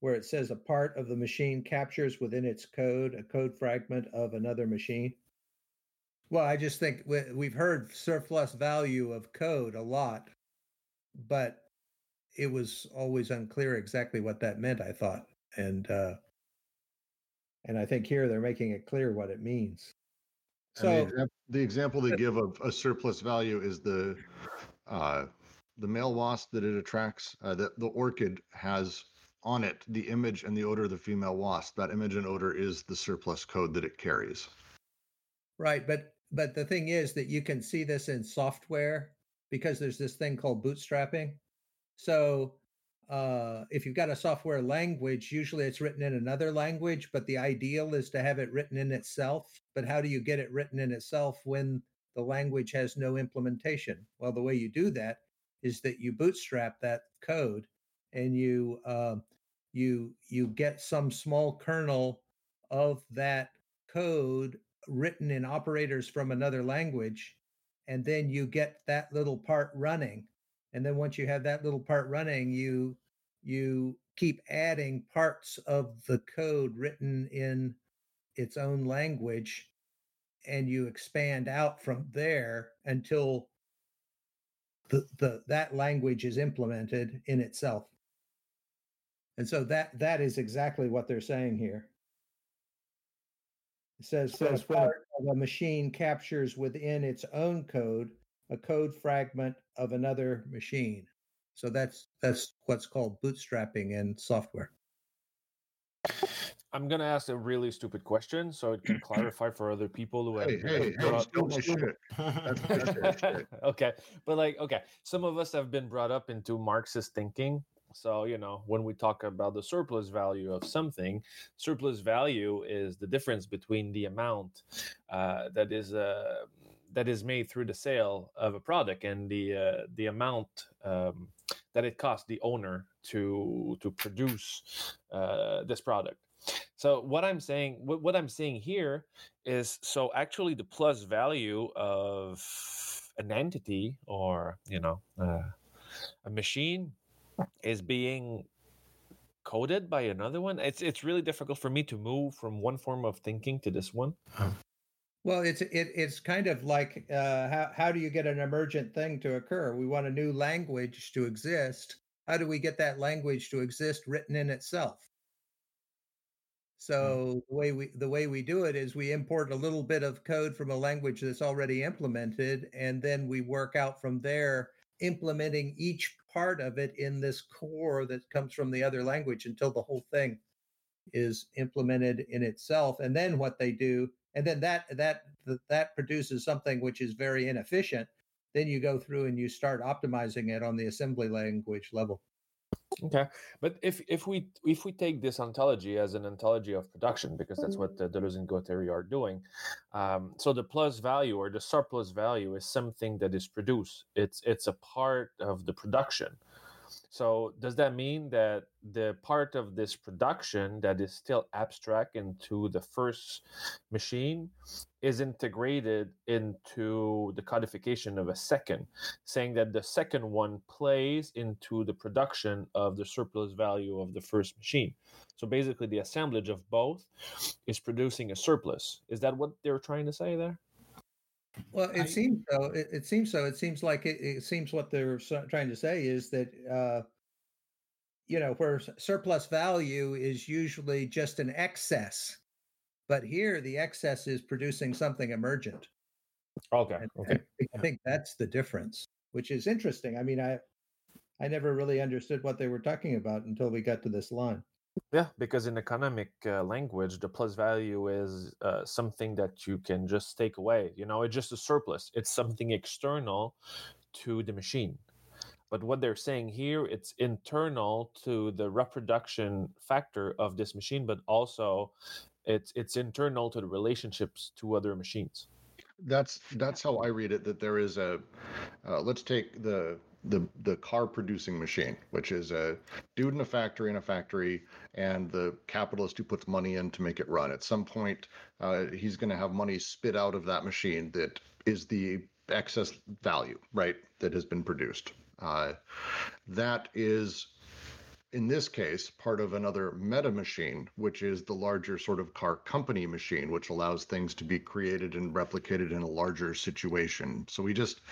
where it says a part of the machine captures within its code a code fragment of another machine. Well, I just think we've heard surplus value of code a lot, but it was always unclear exactly what that meant, I thought. And uh, and I think here they're making it clear what it means. So the, the example they give of a surplus value is the uh, the male wasp that it attracts, uh, that the orchid has on it the image and the odor of the female wasp. That image and odor is the surplus code that it carries. Right, but but the thing is that you can see this in software because there's this thing called bootstrapping. So uh, if you've got a software language, usually it's written in another language, but the ideal is to have it written in itself. But how do you get it written in itself when the language has no implementation? Well, the way you do that is that you bootstrap that code and you uh, you you get some small kernel of that code written in operators from another language, and then you get that little part running. And then once you have that little part running, you you keep adding parts of the code written in its own language, and you expand out from there until the, the that language is implemented in itself. And so that that is exactly what they're saying here. It says, so says part of a machine captures within its own code a code fragment of another machine. So that's that's what's called bootstrapping in software. I'm going to ask a really stupid question so it can clarify for other people who have. Hey, hey, don't, don't shit. That's, that's shit. Okay. But like, okay, some of us have been brought up into Marxist thinking. So, you know, when we talk about the surplus value of something, surplus value is the difference between the amount uh, that is uh, that is made through the sale of a product and the uh, the amount um, that it costs the owner to to produce uh, this product. So what I'm saying, what, what I'm saying here is, so actually the plus value of an entity or, you know, uh, a machine is being coded by another one. It's it's really difficult for me to move from one form of thinking to this one. Well, it's it, it's kind of like uh, how how do you get an emergent thing to occur? We want a new language to exist. How do we get that language to exist written in itself? So the way we the way we do it is we import a little bit of code from a language that's already implemented, and then we work out from there, implementing each part of it in this core that comes from the other language until the whole thing is implemented in itself. And then what they do, and then that that that produces something which is very inefficient. Then you go through and you start optimizing it on the assembly language level. Okay, but if if we if we take this ontology as an ontology of production, because that's what uh, Deleuze and Guattari are doing, um, so the plus value or the surplus value is something that is produced. It's it's a part of the production. So does that mean that the part of this production that is still abstract into the first machine is integrated into the codification of a second, saying that the second one plays into the production of the surplus value of the first machine? So basically the assemblage of both is producing a surplus. Is that what they're trying to say there? Well, it I, seems so. It, it seems so. It seems like it, it seems what they're so, trying to say is that, uh, you know, where surplus value is usually just an excess, but here the excess is producing something emergent. Okay. And, okay. And I, I think that's the difference, which is interesting. I mean, I I never really understood what they were talking about until we got to this line. Yeah, because in economic uh, language, the plus value is uh, something that you can just take away. You know, it's just a surplus. It's something external to the machine. But what they're saying here, it's internal to the reproduction factor of this machine, but also it's it's internal to the relationships to other machines. That's that's how I read it. That there is a uh, let's take the. the the car producing machine, which is a dude in a factory in a factory and the capitalist who puts money in to make it run. At some point uh, he's going to have money spit out of that machine that is the excess value, right, that has been produced. Uh, that is, in this case, part of another meta machine, which is the larger sort of car company machine, which allows things to be created and replicated in a larger situation. So we just,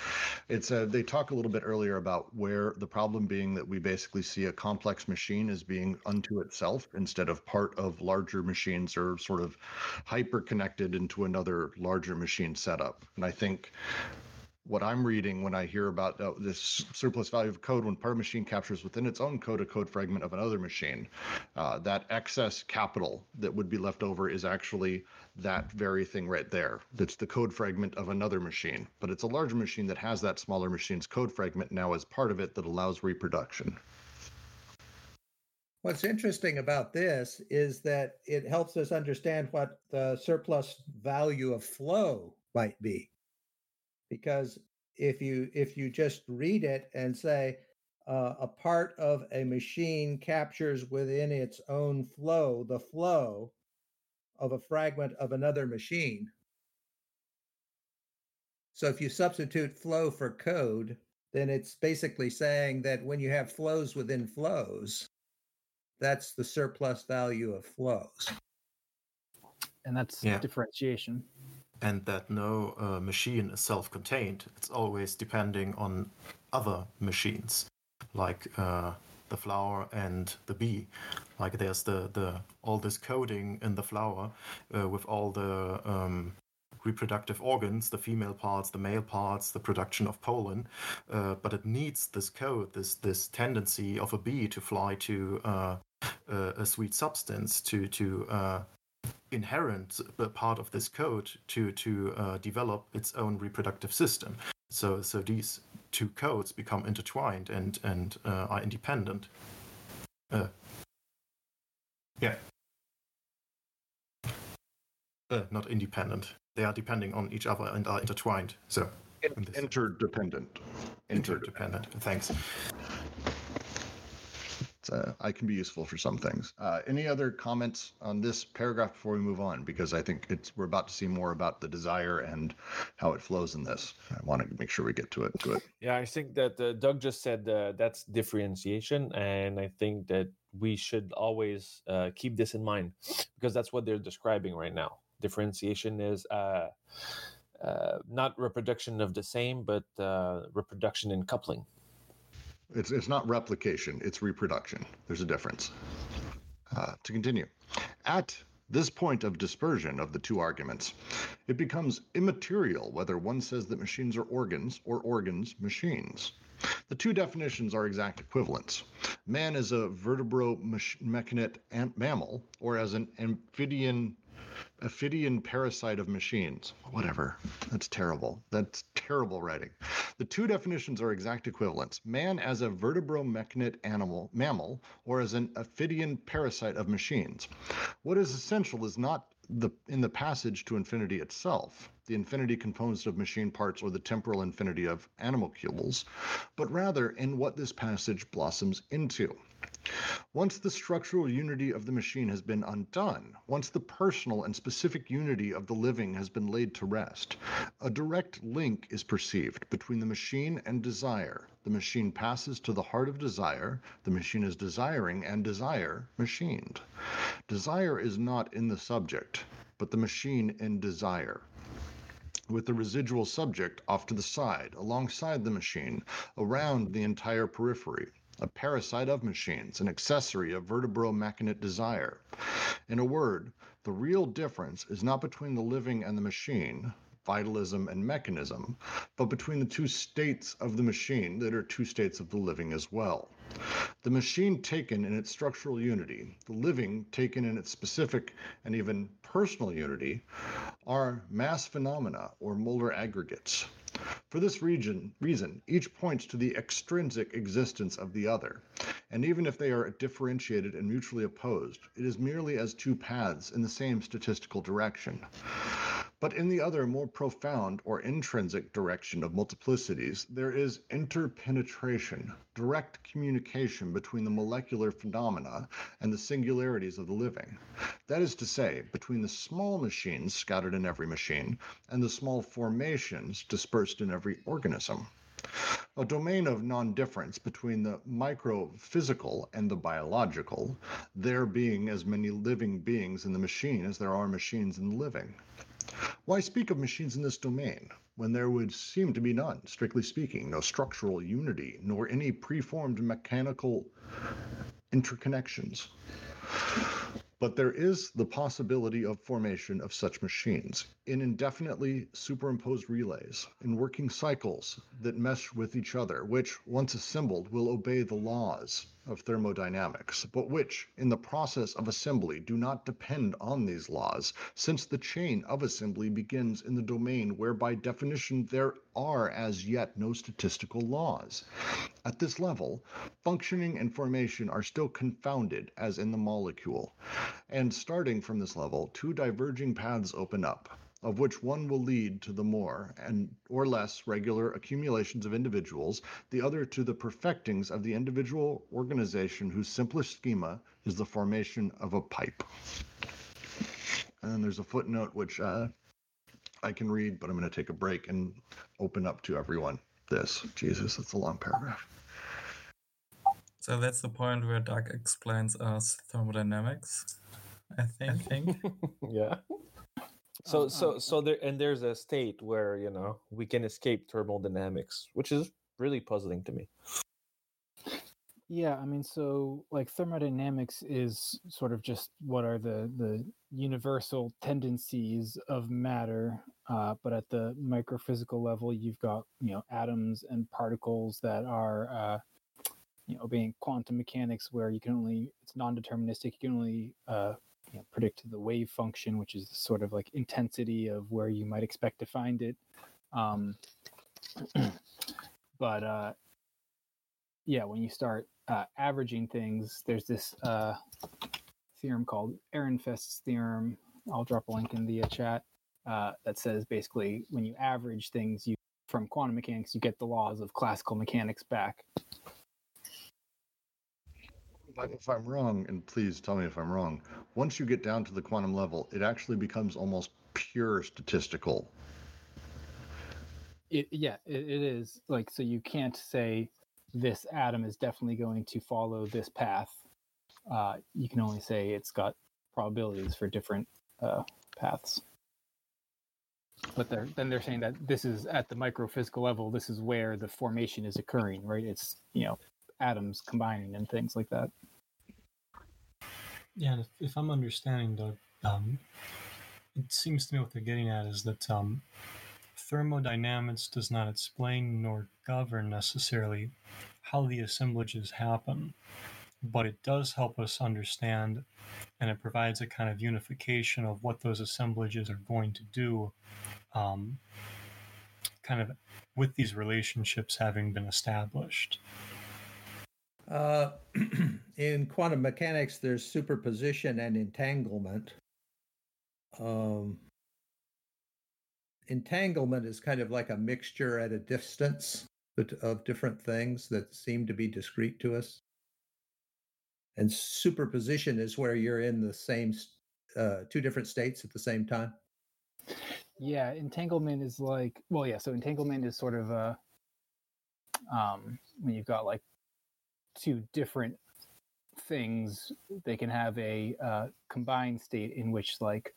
it's a, they talk a little bit earlier about where the problem being that we basically see a complex machine as being unto itself instead of part of larger machines or sort of hyper connected into another larger machine setup. And I think what I'm reading when I hear about uh, this surplus value of code, when part of machine captures within its own code a code fragment of another machine, uh, that excess capital that would be left over is actually that very thing right there. That's the code fragment of another machine, but it's a larger machine that has that smaller machine's code fragment now as part of it that allows reproduction. What's interesting about this is that it helps us understand what the surplus value of flow might be. Because if you if you just read it and say uh, a part of a machine captures within its own flow the flow of a fragment of another machine. So if you substitute flow for code, then it's basically saying that when you have flows within flows, that's the surplus value of flows. And that's yeah. differentiation. and that no uh, machine is self-contained. It's always depending on other machines, like uh, the flower and the bee. Like there's the, the all this coding in the flower uh, with all the um, reproductive organs, the female parts, the male parts, the production of pollen, uh, but it needs this code, this this tendency of a bee to fly to uh, uh, a sweet substance, to to uh, inherent a part of this code to to uh, develop its own reproductive system. So so these two codes become intertwined and and uh, are independent. Uh, yeah, uh, not independent. They are depending on each other and are intertwined. So in interdependent. Interdependent. Thanks. Uh, I can be useful for some things. Uh, any other comments on this paragraph before we move on? Because I think it's we're about to see more about the desire and how it flows in this. I want to make sure we get to it. To it. Yeah, I think that uh, Doug just said uh, that's differentiation, and I think that we should always uh, keep this in mind because that's what they're describing right now. Differentiation is uh, uh, not reproduction of the same, but uh, reproduction and coupling. It's it's not replication, it's reproduction. There's a difference. Uh, to continue. At this point of dispersion of the two arguments, it becomes immaterial whether one says that machines are organs or organs machines. The two definitions are exact equivalents. Man is a vertebromechanate mammal, or as an amphibian Ophidian parasite of machines. Whatever. That's terrible. That's terrible writing. The two definitions are exact equivalents. Man as a vertebromechanate animal, mammal, or as an ophidian parasite of machines. What is essential is not the in the passage to infinity itself, the infinity composed of machine parts or the temporal infinity of animalcules, but rather in what this passage blossoms into. Once the structural unity of the machine has been undone, once the personal and specific unity of the living has been laid to rest, a direct link is perceived between the machine and desire. The machine passes to the heart of desire. The machine is desiring and desire machined. Desire is not in the subject, but the machine in desire. With the residual subject off to the side, alongside the machine, around the entire periphery. A parasite of machines, an accessory of vertebromechanate desire. In a word, the real difference is not between the living and the machine, vitalism and mechanism, but between the two states of the machine that are two states of the living as well. The machine taken in its structural unity, the living taken in its specific and even personal unity, are mass phenomena or molar aggregates. For this region, reason, each points to the extrinsic existence of the other, and even if they are differentiated and mutually opposed, it is merely as two paths in the same statistical direction. But in the other, more profound or intrinsic direction of multiplicities, there is interpenetration, direct communication between the molecular phenomena and the singularities of the living. That is to say, between the small machines scattered in every machine and the small formations dispersed in every organism. A domain of non-difference between the microphysical and the biological, there being as many living beings in the machine as there are machines in the living. Why speak of machines in this domain, when there would seem to be none, strictly speaking, no structural unity, nor any preformed mechanical interconnections? But there is the possibility of formation of such machines, in indefinitely superimposed relays, in working cycles that mesh with each other, which, once assembled, will obey the laws of thermodynamics, but which, in the process of assembly, do not depend on these laws, since the chain of assembly begins in the domain where, by definition, there are as yet no statistical laws. At this level, functioning and formation are still confounded, as in the molecule. And starting from this level, two diverging paths open up, of which one will lead to the more and or less regular accumulations of individuals, the other to the perfectings of the individual organization whose simplest schema is the formation of a pipe. And there's a footnote which uh, I can read, but I'm going to take a break and open up to everyone this. Jesus, that's a long paragraph. So that's the point where Doug explains us thermodynamics, I think. I think. Yeah. So um, so um, so there and there's a state where, you know, we can escape thermodynamics, which is really puzzling to me. Yeah, I mean, so like thermodynamics is sort of just what are the the universal tendencies of matter, uh, but at the microphysical level, you've got, you know, atoms and particles that are, uh, you know, being quantum mechanics, where you can only, it's non-deterministic, you can only uh, you know, predict the wave function, which is sort of like intensity of where you might expect to find it. Um, but uh, yeah, when you start Uh, averaging things, there's this uh, theorem called Ehrenfest's theorem. I'll drop a link in the uh, chat uh, that says basically when you average things, you from quantum mechanics, you get the laws of classical mechanics back. But if I'm wrong, and please tell me if I'm wrong, once you get down to the quantum level, it actually becomes almost pure statistical. It, yeah, it, it is. Like, so you can't say this atom is definitely going to follow this path. Uh, you can only say it's got probabilities for different uh, paths. But they're, then they're saying that this is at the microphysical level, this is where the formation is occurring, right? It's, you know, atoms combining and things like that. Yeah, if, if I'm understanding, Doug, um, it seems to me what they're getting at is that um, thermodynamics does not explain nor govern necessarily how the assemblages happen, but it does help us understand, and it provides a kind of unification of what those assemblages are going to do, um, kind of with these relationships having been established. Uh, in quantum mechanics, there's superposition and entanglement. Um, Entanglement is kind of like a mixture at a distance of different things that seem to be discrete to us. And superposition is where you're in the same, uh, two different states at the same time. Yeah, entanglement is like, well, yeah, so entanglement is sort of a, um, when you've got like two different things, they can have a uh, combined state in which like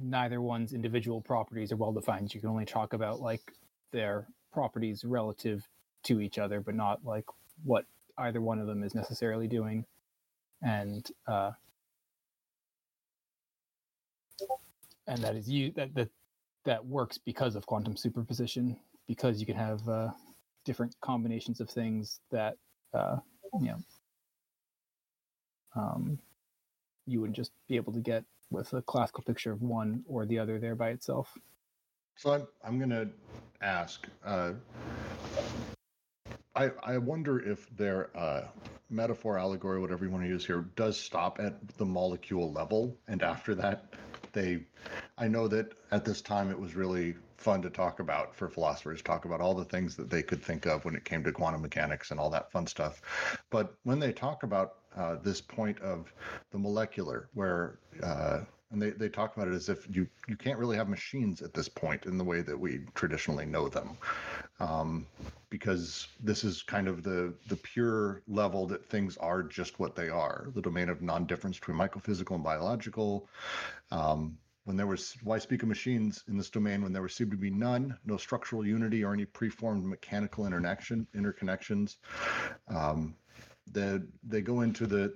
neither one's individual properties are well defined. You can only talk about like their properties relative to each other, but not like what either one of them is necessarily doing. And uh, and that is you that that that works because of quantum superposition, because you can have uh, different combinations of things that uh, you know um, you wouldn't just be able to get with a classical picture of one or the other there by itself. So I'm, I'm going to ask, uh, I I wonder if their uh, metaphor, allegory, whatever you want to use here, does stop at the molecule level. And after that, they, I know that at this time it was really fun to talk about, for philosophers to talk about all the things that they could think of when it came to quantum mechanics and all that fun stuff. But when they talk about uh, this point of the molecular, where uh, and they, they talk about it as if you, you can't really have machines at this point in the way that we traditionally know them, um, because this is kind of the, the pure level that things are just what they are, the domain of non-difference between microphysical and biological. Um, When there was, why speak of machines in this domain when there was seemed to be none, no structural unity or any preformed mechanical interaction, interconnections. Um, the, they go into the,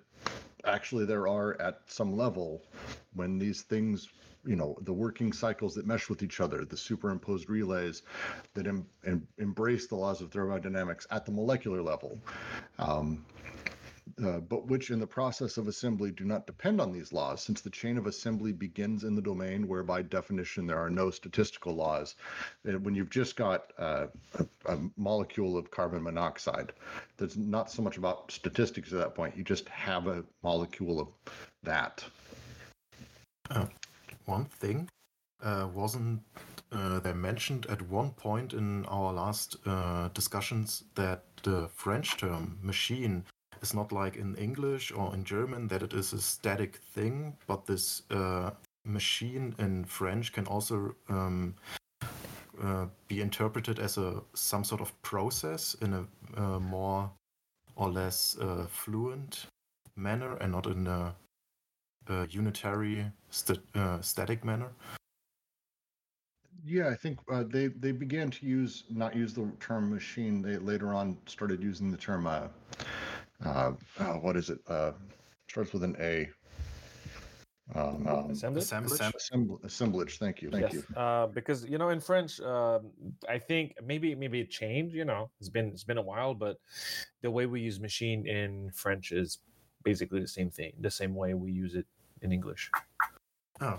actually there are at some level when these things, you know, the working cycles that mesh with each other, the superimposed relays that em, em, embrace the laws of thermodynamics at the molecular level. Um, Uh, but which in the process of assembly do not depend on these laws, since the chain of assembly begins in the domain where by definition there are no statistical laws. When you've just got uh, a, a molecule of carbon monoxide, that's not so much about statistics at that point. You just have a molecule of that. Uh, one thing uh, wasn't uh, they mentioned at one point in our last uh, discussions that the French term machine is not like in English or in German that it is a static thing, but this uh, machine in French can also um, uh, be interpreted as a some sort of process in a uh, more or less uh, fluent manner, and not in a uh, unitary, st uh, static manner? Yeah, I think uh, they they began to use not use the term machine. They later on started using the term. Uh, uh, uh, what is it? Uh, starts with an A. Um, um, assemblage? Assemblage? Assemblage, assemblage. Thank you, thank yes. you. Uh, because you know, in French, uh, I think maybe maybe it changed. You know, it's been it's been a while, but the way we use machine in French is basically the same thing, the same way we use it in English. Oh.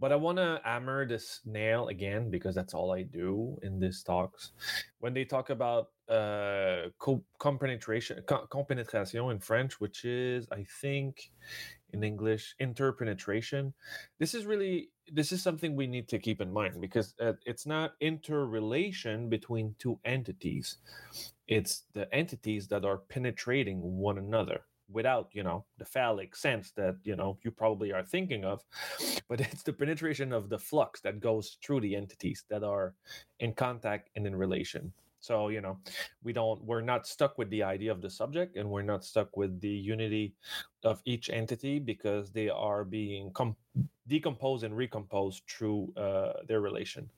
But I want to hammer this nail again because that's all I do in these talks. When they talk about uh, co compenetration, co compenetration in French, which is, I think, in English, interpenetration. This is really this is something we need to keep in mind because uh, it's not interrelation between two entities. It's the entities that are penetrating one another. Without, you know, the phallic sense that, you know, you probably are thinking of, but it's the penetration of the flux that goes through the entities that are in contact and in relation. So, you know, we don't, we're not stuck with the idea of the subject, and we're not stuck with the unity of each entity because they are being decomposed and recomposed through uh, their relation.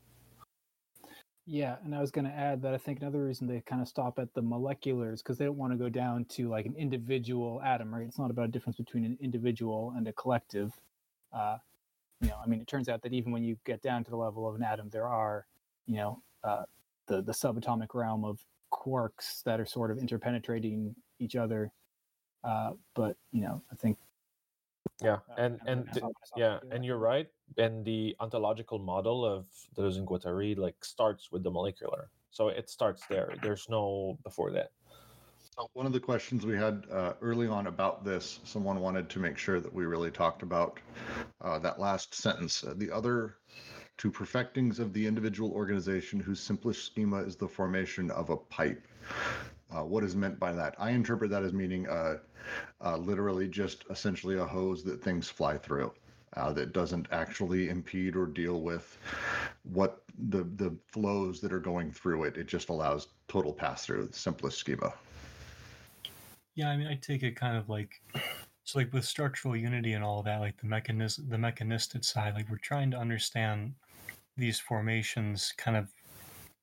Yeah, and I was going to add that I think another reason they kind of stop at the molecular is because they don't want to go down to like an individual atom, right? It's not about a difference between an individual and a collective. Uh, you know, I mean, it turns out that even when you get down to the level of an atom, there are, you know, uh, the, the subatomic realm of quarks that are sort of interpenetrating each other. Uh, but, you know, I think... Yeah, and and the, yeah, and you're right. And the ontological model of Deleuze and Guattari like starts with the molecular, so it starts there. There's no before that. So one of the questions we had uh, early on about this, someone wanted to make sure that we really talked about uh, that last sentence. Uh, the other two perfectings of the individual organization, whose simplest schema is the formation of a pipe. Uh, what is meant by that? I interpret that as meaning uh, uh, literally just essentially a hose that things fly through, uh, that doesn't actually impede or deal with what the the flows that are going through it. It just allows total pass-through, the simplest schema. Yeah, I mean, I take it kind of like, so like with structural unity and all of that, like the mechanism, the mechanistic side, like we're trying to understand these formations kind of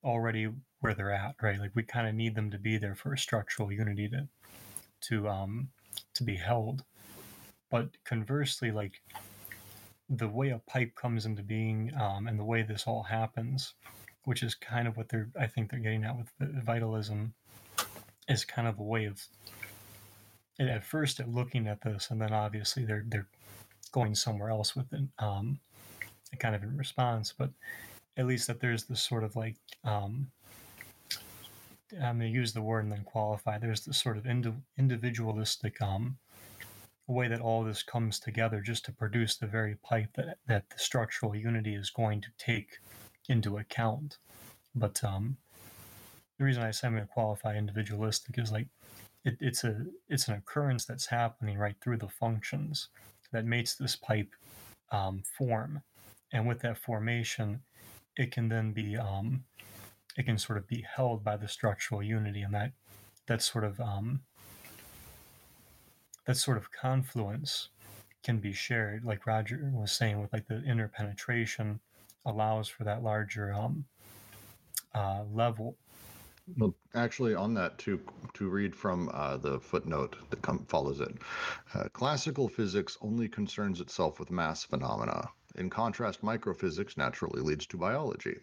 already where they're at, right? Like we kind of need them to be there for structural unity to to um to be held. But conversely, like the way a pipe comes into being um and the way this all happens, which is kind of what they're I think they're getting at with the vitalism, is kind of a way of and at first at looking at this, and then obviously they're they're going somewhere else with it, um kind of in response, but at least that there's this sort of like um I'm going to use the word and then qualify. There's this sort of indi- individualistic um, way that all this comes together just to produce the very pipe that, that the structural unity is going to take into account. But um, the reason I say I'm going to qualify individualistic is like it, it's a it's an occurrence that's happening right through the functions that makes this pipe um, form, and with that formation, it can then be. Um, it can sort of be held by the structural unity, and that that sort of um, that sort of confluence can be shared, like Roger was saying, with like the interpenetration allows for that larger um, uh, level. Well, actually, on that, to to read from uh, the footnote that come, follows it, uh, classical physics only concerns itself with mass phenomena. In contrast, microphysics naturally leads to biology.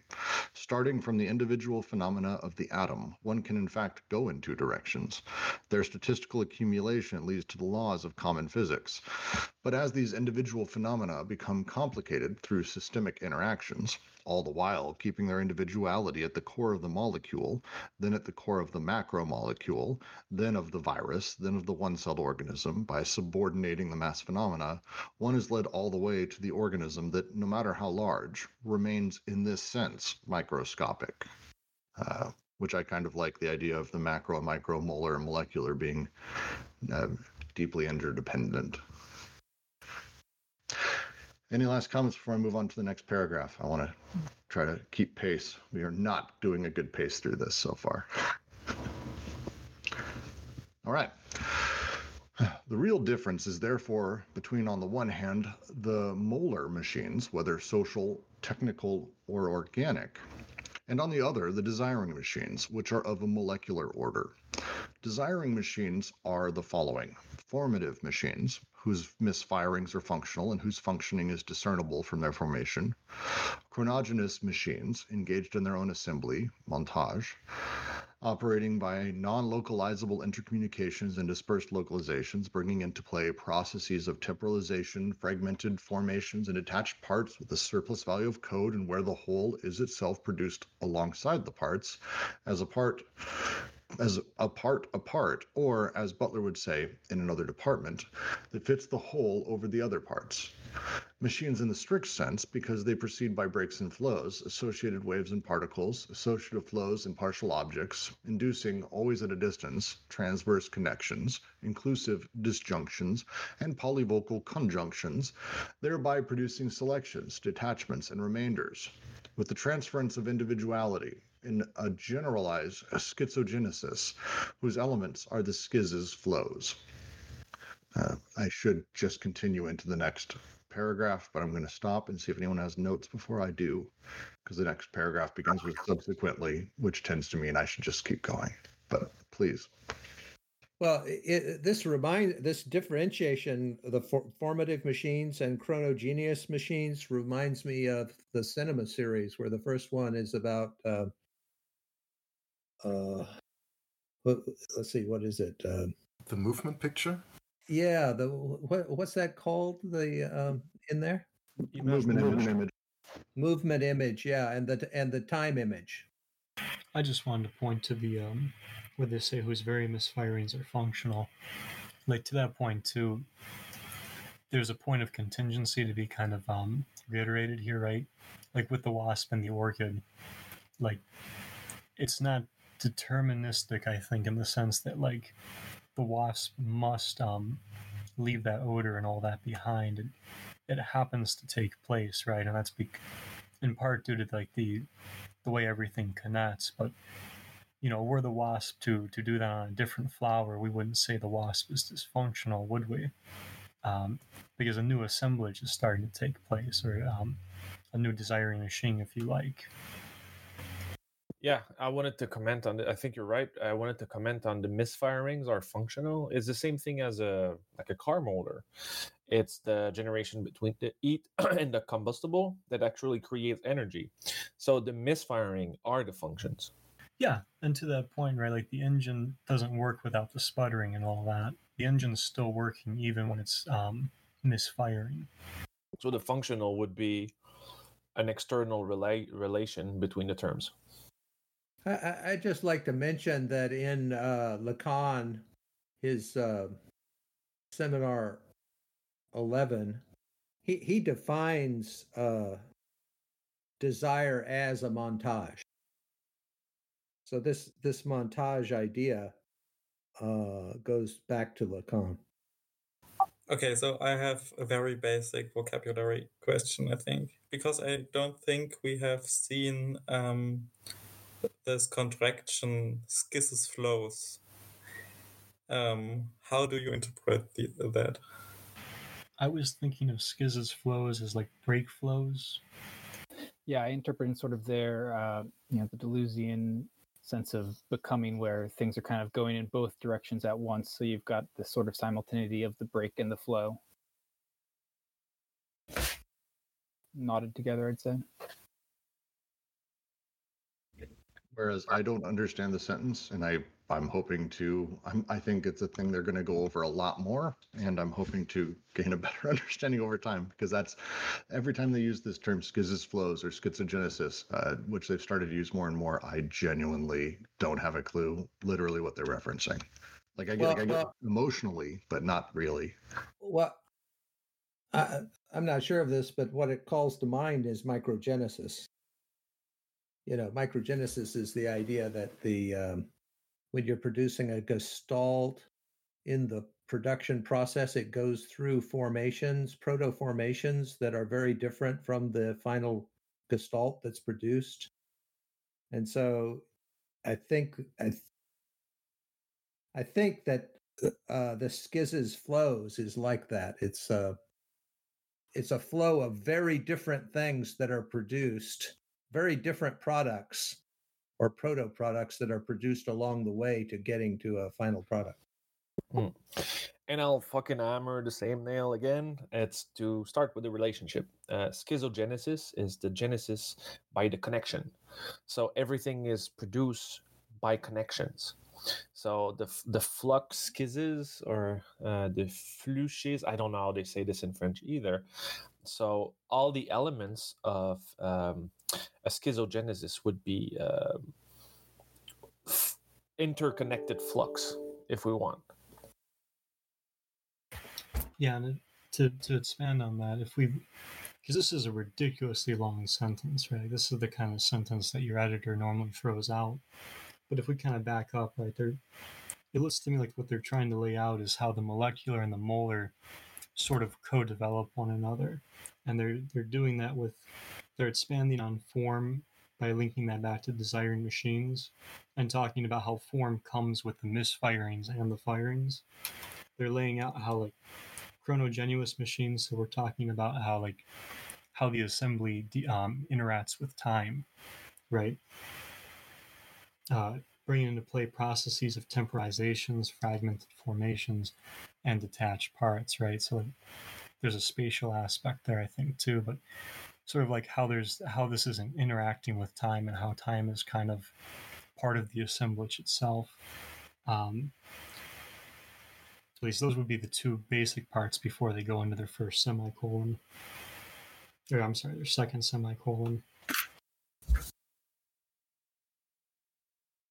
Starting from the individual phenomena of the atom, one can in fact go in two directions. Their statistical accumulation leads to the laws of common physics. But as these individual phenomena become complicated through systemic interactions, all the while keeping their individuality at the core of the molecule, then at the core of the macromolecule, then of the virus, then of the one-celled organism, by subordinating the mass phenomena, one is led all the way to the organism that, no matter how large, remains in this sense microscopic, uh, which I kind of like the idea of the macro, and micro, molar, and molecular being uh, deeply interdependent. Any last comments before I move on to the next paragraph? I want to try to keep pace. We are not doing a good pace through this so far. All right. The real difference is therefore between, on the one hand, the molar machines, whether social, technical, or organic, and on the other, the desiring machines, which are of a molecular order. Desiring machines are the following: formative machines, whose misfirings are functional and whose functioning is discernible from their formation; chronogenous machines, engaged in their own assembly, montage, operating by non-localizable intercommunications and dispersed localizations, bringing into play processes of temporalization, fragmented formations, and detached parts with a surplus value of code, and where the whole is itself produced alongside the parts, as a part, as a part apart, or, as Butler would say, in another department, that fits the whole over the other parts. Machines in the strict sense, because they proceed by breaks and flows, associated waves and particles, associative flows and partial objects, inducing, always at a distance, transverse connections, inclusive disjunctions, and polyvocal conjunctions, thereby producing selections, detachments, and remainders, with the transference of individuality, in a generalized schizogenesis, whose elements are the schiz's flows. Uh, I should just continue into the next paragraph, but I'm going to stop and see if anyone has notes before I do, because the next paragraph begins with subsequently, which tends to mean I should just keep going. But please. Well, it, this remind this differentiation, the for, formative machines and chronogenous machines, reminds me of the cinema series, where the first one is about. Uh, uh let's see, what is it, um the movement picture, yeah the what, what's that called, the um in there movement, movement image movement image yeah and the and the time image. I just wanted to point to the um where they say whose very misfirings are functional, like to that point too, there's a point of contingency to be kind of um reiterated here, right? Like with the wasp and the orchid, like it's not deterministic, I think, in the sense that like the wasp must um leave that odor and all that behind, and it happens to take place, right? And that's be- in part due to like the the way everything connects. But you know, were the wasp to to do that on a different flower, we wouldn't say the wasp is dysfunctional, would we? Um because a new assemblage is starting to take place, or um a new desiring machine, if you like. Yeah, I wanted to comment on it. I think you're right. I wanted to comment on the misfirings are functional. It's the same thing as a like a car motor. It's the generation between the heat and the combustible that actually creates energy. So the misfiring are the functions. Yeah, and to that point, right? Like the engine doesn't work without the sputtering and all that. The engine's still working even when it's um, misfiring. So the functional would be an external rela- relation between the terms. I, I just like to mention that in uh, Lacan, his uh, seminar eleven, he, he defines uh, desire as a montage. So this this montage idea uh, goes back to Lacan. Okay, so I have a very basic vocabulary question, I think, because I don't think we have seen Um, this contraction, schiz's flows. Um, how do you interpret the, that? I was thinking of schiz's flows as like break flows. Yeah, I interpret in sort of their, uh, you know, the Deleuzian sense of becoming, where things are kind of going in both directions at once. So you've got this sort of simultaneity of the break and the flow. Knotted together, I'd say. Whereas I don't understand the sentence, and I, I'm hoping to, I'm, I think it's a thing they're going to go over a lot more, and I'm hoping to gain a better understanding over time, because that's, every time they use this term schiz's flows or schizogenesis, uh, which they've started to use more and more, I genuinely don't have a clue literally what they're referencing. Like I get, well, like I get well, emotionally, but not really. Well, I, I'm not sure of this, but what it calls to mind is microgenesis. You know, microgenesis is the idea that the um, when you're producing a gestalt in the production process, it goes through formations, proto-formations that are very different from the final gestalt that's produced. And so I think I, th- I think that uh, the Schiz's flows is like that. It's a, it's a flow of very different things that are produced, very different products or proto-products that are produced along the way to getting to a final product. Hmm. And I'll fucking hammer the same nail again. It's to start with the relationship. Uh, schizogenesis is the genesis by the connection. So everything is produced by connections. So the the flux schizes or uh, the fluches, I don't know how they say this in French either. So all the elements of um, a schizogenesis would be uh, f- interconnected flux, if we want. Yeah, and to, to expand on that, if we, because this is a ridiculously long sentence, right? This is the kind of sentence that your editor normally throws out. But if we kind of back up, right, there, it looks to me like what they're trying to lay out is how the molecular and the molar sort of co-develop one another. And they're they're doing that with, they're expanding on form by linking that back to desiring machines and talking about how form comes with the misfirings and the firings. They're laying out how, like, chronogenuous machines, so we're talking about how like how the assembly de- um, interacts with time, right? Uh, bringing into play processes of temporizations, fragmented formations, and detached parts, right? So like, there's a spatial aspect there, I think, too, but sort of like how there's how this is interacting with time and how time is kind of part of the assemblage itself. Um, At least those would be the two basic parts before they go into their first semicolon. Or I'm sorry, their second semicolon.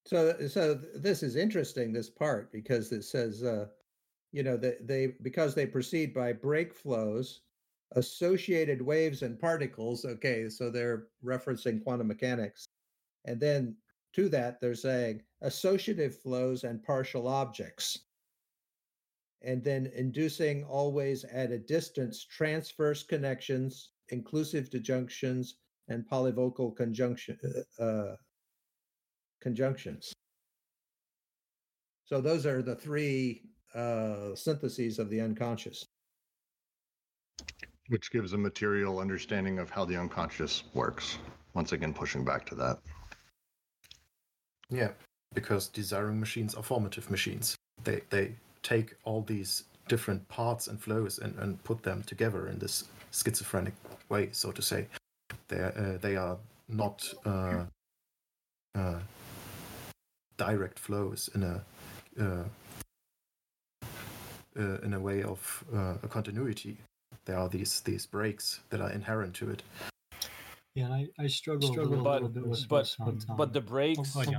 So, so this is interesting, this part, because it says, uh, you know, that they because they proceed by break flows, associated waves and particles. Okay, so they're referencing quantum mechanics, and then to that they're saying associative flows and partial objects. And then inducing always at a distance transverse connections, inclusive disjunctions, and polyvocal conjunction, uh, conjunctions. So those are the three uh, syntheses of the unconscious. Which gives a material understanding of how the unconscious works. Once again, pushing back to that. Yeah, because desiring machines are formative machines. They... they... take all these different parts and flows and, and put them together in this schizophrenic way, so to say. They're, uh, they are not uh, uh, direct flows in a uh, uh, in a way of uh, a continuity. There are these these breaks that are inherent to it. Yeah, and I, I struggle, struggle a little, but, little bit with but, but, but the breaks, oh, on,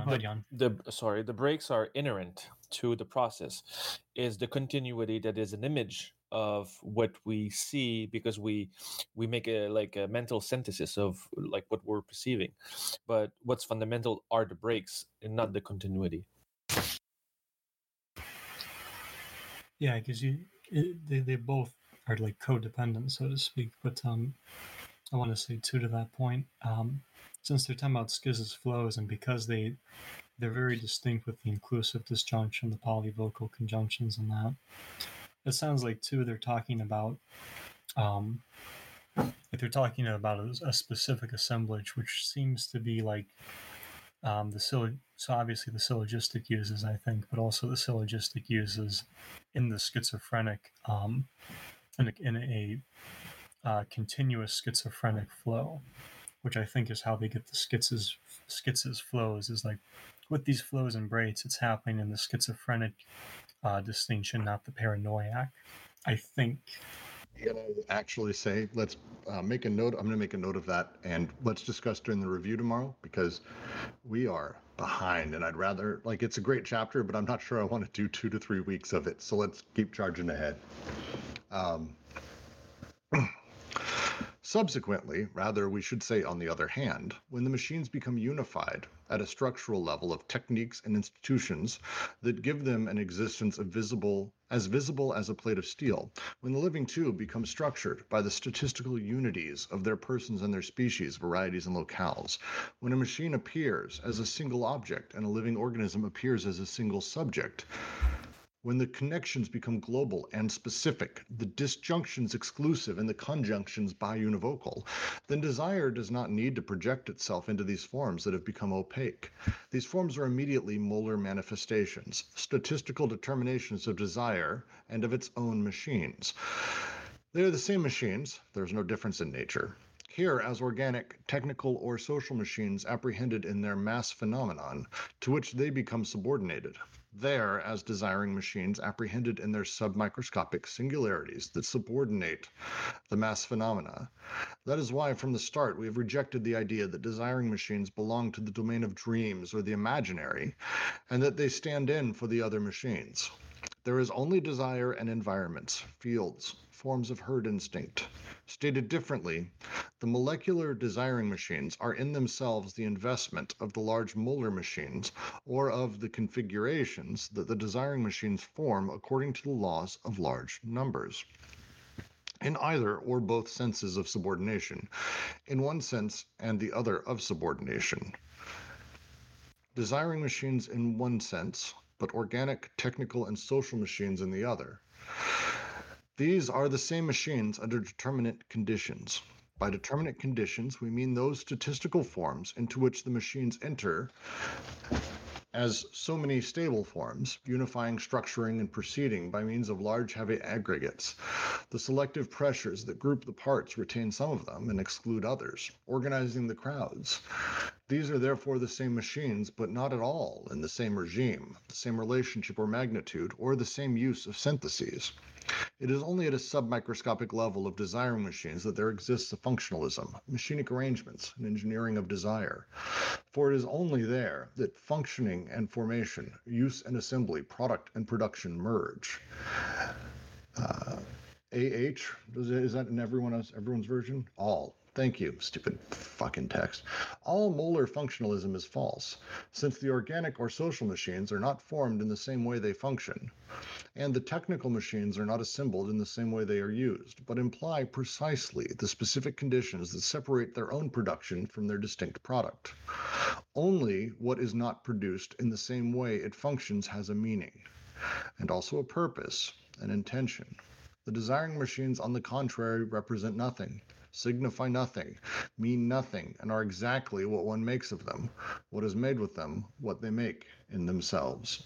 but the, sorry, the breaks are inherent to the process, is the continuity that is an image of what we see because we we make a like a mental synthesis of like what we're perceiving. But what's fundamental are the breaks and not the continuity. Yeah, because you it, they, they both are like codependent, so to speak, but um. I want to say, too, to that point, um, since they're talking about schiz's flows and because they, they're very distinct with the inclusive disjunction, the polyvocal conjunctions and that, it sounds like, too, they're talking about, um, like they're talking about a, a specific assemblage, which seems to be like um, the syllog- so obviously the syllogistic uses, I think, but also the syllogistic uses in the schizophrenic, um, in a, in a Uh, continuous schizophrenic flow, which I think is how they get the schiz's, schiz's flows, is like with these flows and breaks, it's happening in the schizophrenic uh, distinction, not the paranoiac, I think. Can I actually say, let's uh, make a note, I'm going to make a note of that, and let's discuss during the review tomorrow, because we are behind, and I'd rather, like, it's a great chapter, but I'm not sure I want to do two to three weeks of it, so let's keep charging ahead. Um... Subsequently, rather, we should say, on the other hand, when the machines become unified at a structural level of techniques and institutions that give them an existence of visible, as visible as a plate of steel, when the living, too, become structured by the statistical unities of their persons and their species, varieties, and locales, when a machine appears as a single object and a living organism appears as a single subject, when the connections become global and specific, the disjunctions exclusive and the conjunctions biunivocal, then desire does not need to project itself into these forms that have become opaque. These forms are immediately molar manifestations, statistical determinations of desire and of its own machines. They are the same machines. There's no difference in nature. Here as organic, technical, or social machines apprehended in their mass phenomenon, to which they become subordinated. There as desiring machines apprehended in their submicroscopic singularities that subordinate the mass phenomena. That is why from the start we have rejected the idea that desiring machines belong to the domain of dreams or the imaginary, and that they stand in for the other machines. There is only desire and environments, fields, forms of herd instinct. Stated differently, the molecular desiring machines are in themselves the investment of the large molar machines or of the configurations that the desiring machines form according to the laws of large numbers. In either or both senses of subordination, in one sense and the other of subordination. Desiring machines in one sense, but organic, technical, and social machines in the other. These are the same machines under determinate conditions. By determinate conditions, we mean those statistical forms into which the machines enter as so many stable forms, unifying, structuring, and proceeding by means of large, heavy aggregates. The selective pressures that group the parts retain some of them and exclude others, organizing the crowds. These are therefore the same machines, but not at all in the same regime, the same relationship or magnitude, or the same use of syntheses. It is only at a submicroscopic level of desiring machines that there exists a functionalism, machinic arrangements, and engineering of desire. For it is only there that functioning and formation, use and assembly, product and production merge. Uh, A H, is that in everyone else, everyone's version? All. Thank you, stupid fucking text. All molar functionalism is false, since the organic or social machines are not formed in the same way they function, and the technical machines are not assembled in the same way they are used, but imply precisely the specific conditions that separate their own production from their distinct product. Only what is not produced in the same way it functions has a meaning, and also a purpose, an intention. The desiring machines, on the contrary, represent nothing, signify nothing, mean nothing, and are exactly what one makes of them, what is made with them, what they make in themselves.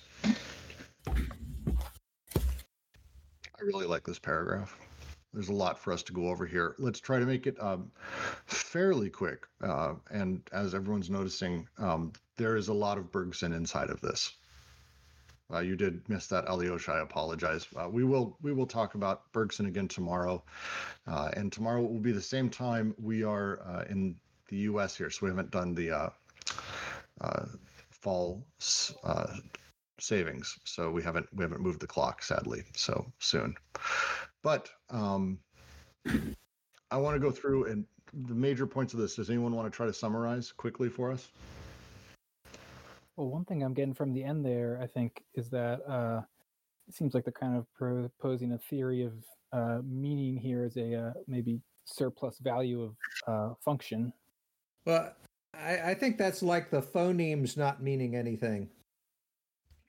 I really like this paragraph. There's a lot for us to go over here. Let's try to make it um, fairly quick. Uh, and as everyone's noticing, um, there is a lot of Bergson inside of this. Uh, you did miss that, Alyosha. I apologize. Uh, we will we will talk about Bergson again tomorrow, uh, and tomorrow will be the same time. We are uh, in the U S here, so we haven't done the uh, uh, fall uh, savings, so we haven't we haven't moved the clock, sadly. So soon, but um, I want to go through and the major points of this. Does anyone want to try to summarize quickly for us? Well, one thing I'm getting from the end there, I think, is that uh, it seems like they're kind of proposing a theory of uh, meaning here as a uh, maybe surplus value of uh, function. Well, I, I think that's like the phonemes not meaning anything.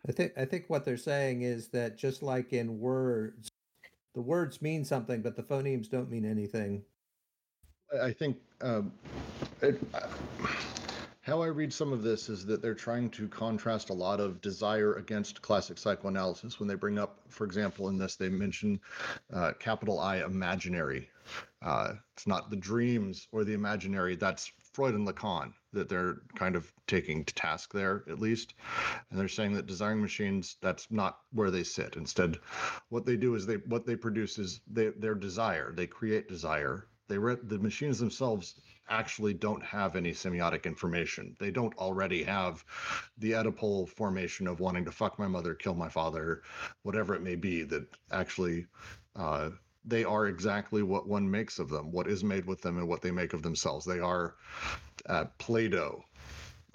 I think I think what they're saying is that just like in words, the words mean something, but the phonemes don't mean anything. I think... Um, it, uh... How I read some of this is that they're trying to contrast a lot of desire against classic psychoanalysis. When they bring up, for example, in this, they mention uh, capital I imaginary. Uh, it's not the dreams or the imaginary. That's Freud and Lacan that they're kind of taking to task there, at least. And they're saying that desiring machines, that's not where they sit. Instead, what they do is they what they produce is they, their desire. They create desire. They re- the machines themselves actually don't have any semiotic information. They don't already have the Oedipal formation of wanting to fuck my mother, kill my father, whatever it may be, that actually uh, they are exactly what one makes of them, what is made with them and what they make of themselves. They are uh, Play-Doh,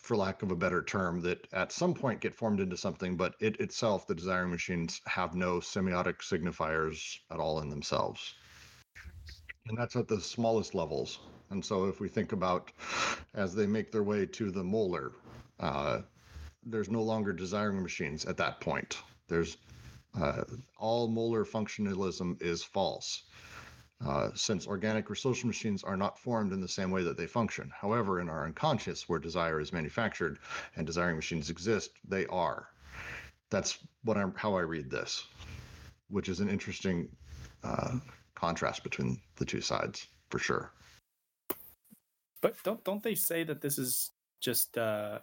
for lack of a better term, that at some point get formed into something, but it itself, the desiring machines, have no semiotic signifiers at all in themselves. And that's at the smallest levels. And so if we think about as they make their way to the molar, uh, there's no longer desiring machines at that point. There's Uh, all molar functionalism is false, uh, since organic or social machines are not formed in the same way that they function. However, in our unconscious, where desire is manufactured and desiring machines exist, they are. That's what I'm, how I read this, which is an interesting uh, contrast between the two sides, for sure. But don't don't they say that this is just uh,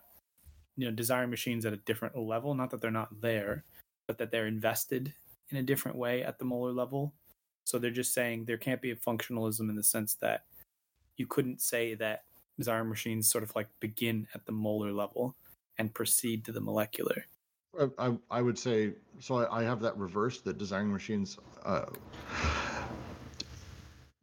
you know, desiring machines at a different level? Not that they're not there, but that they're invested in a different way at the molar level. So they're just saying there can't be a functionalism in the sense that you couldn't say that desiring machines sort of like begin at the molar level and proceed to the molecular. I, I would say, so I, I have that reversed, that desiring machines, uh,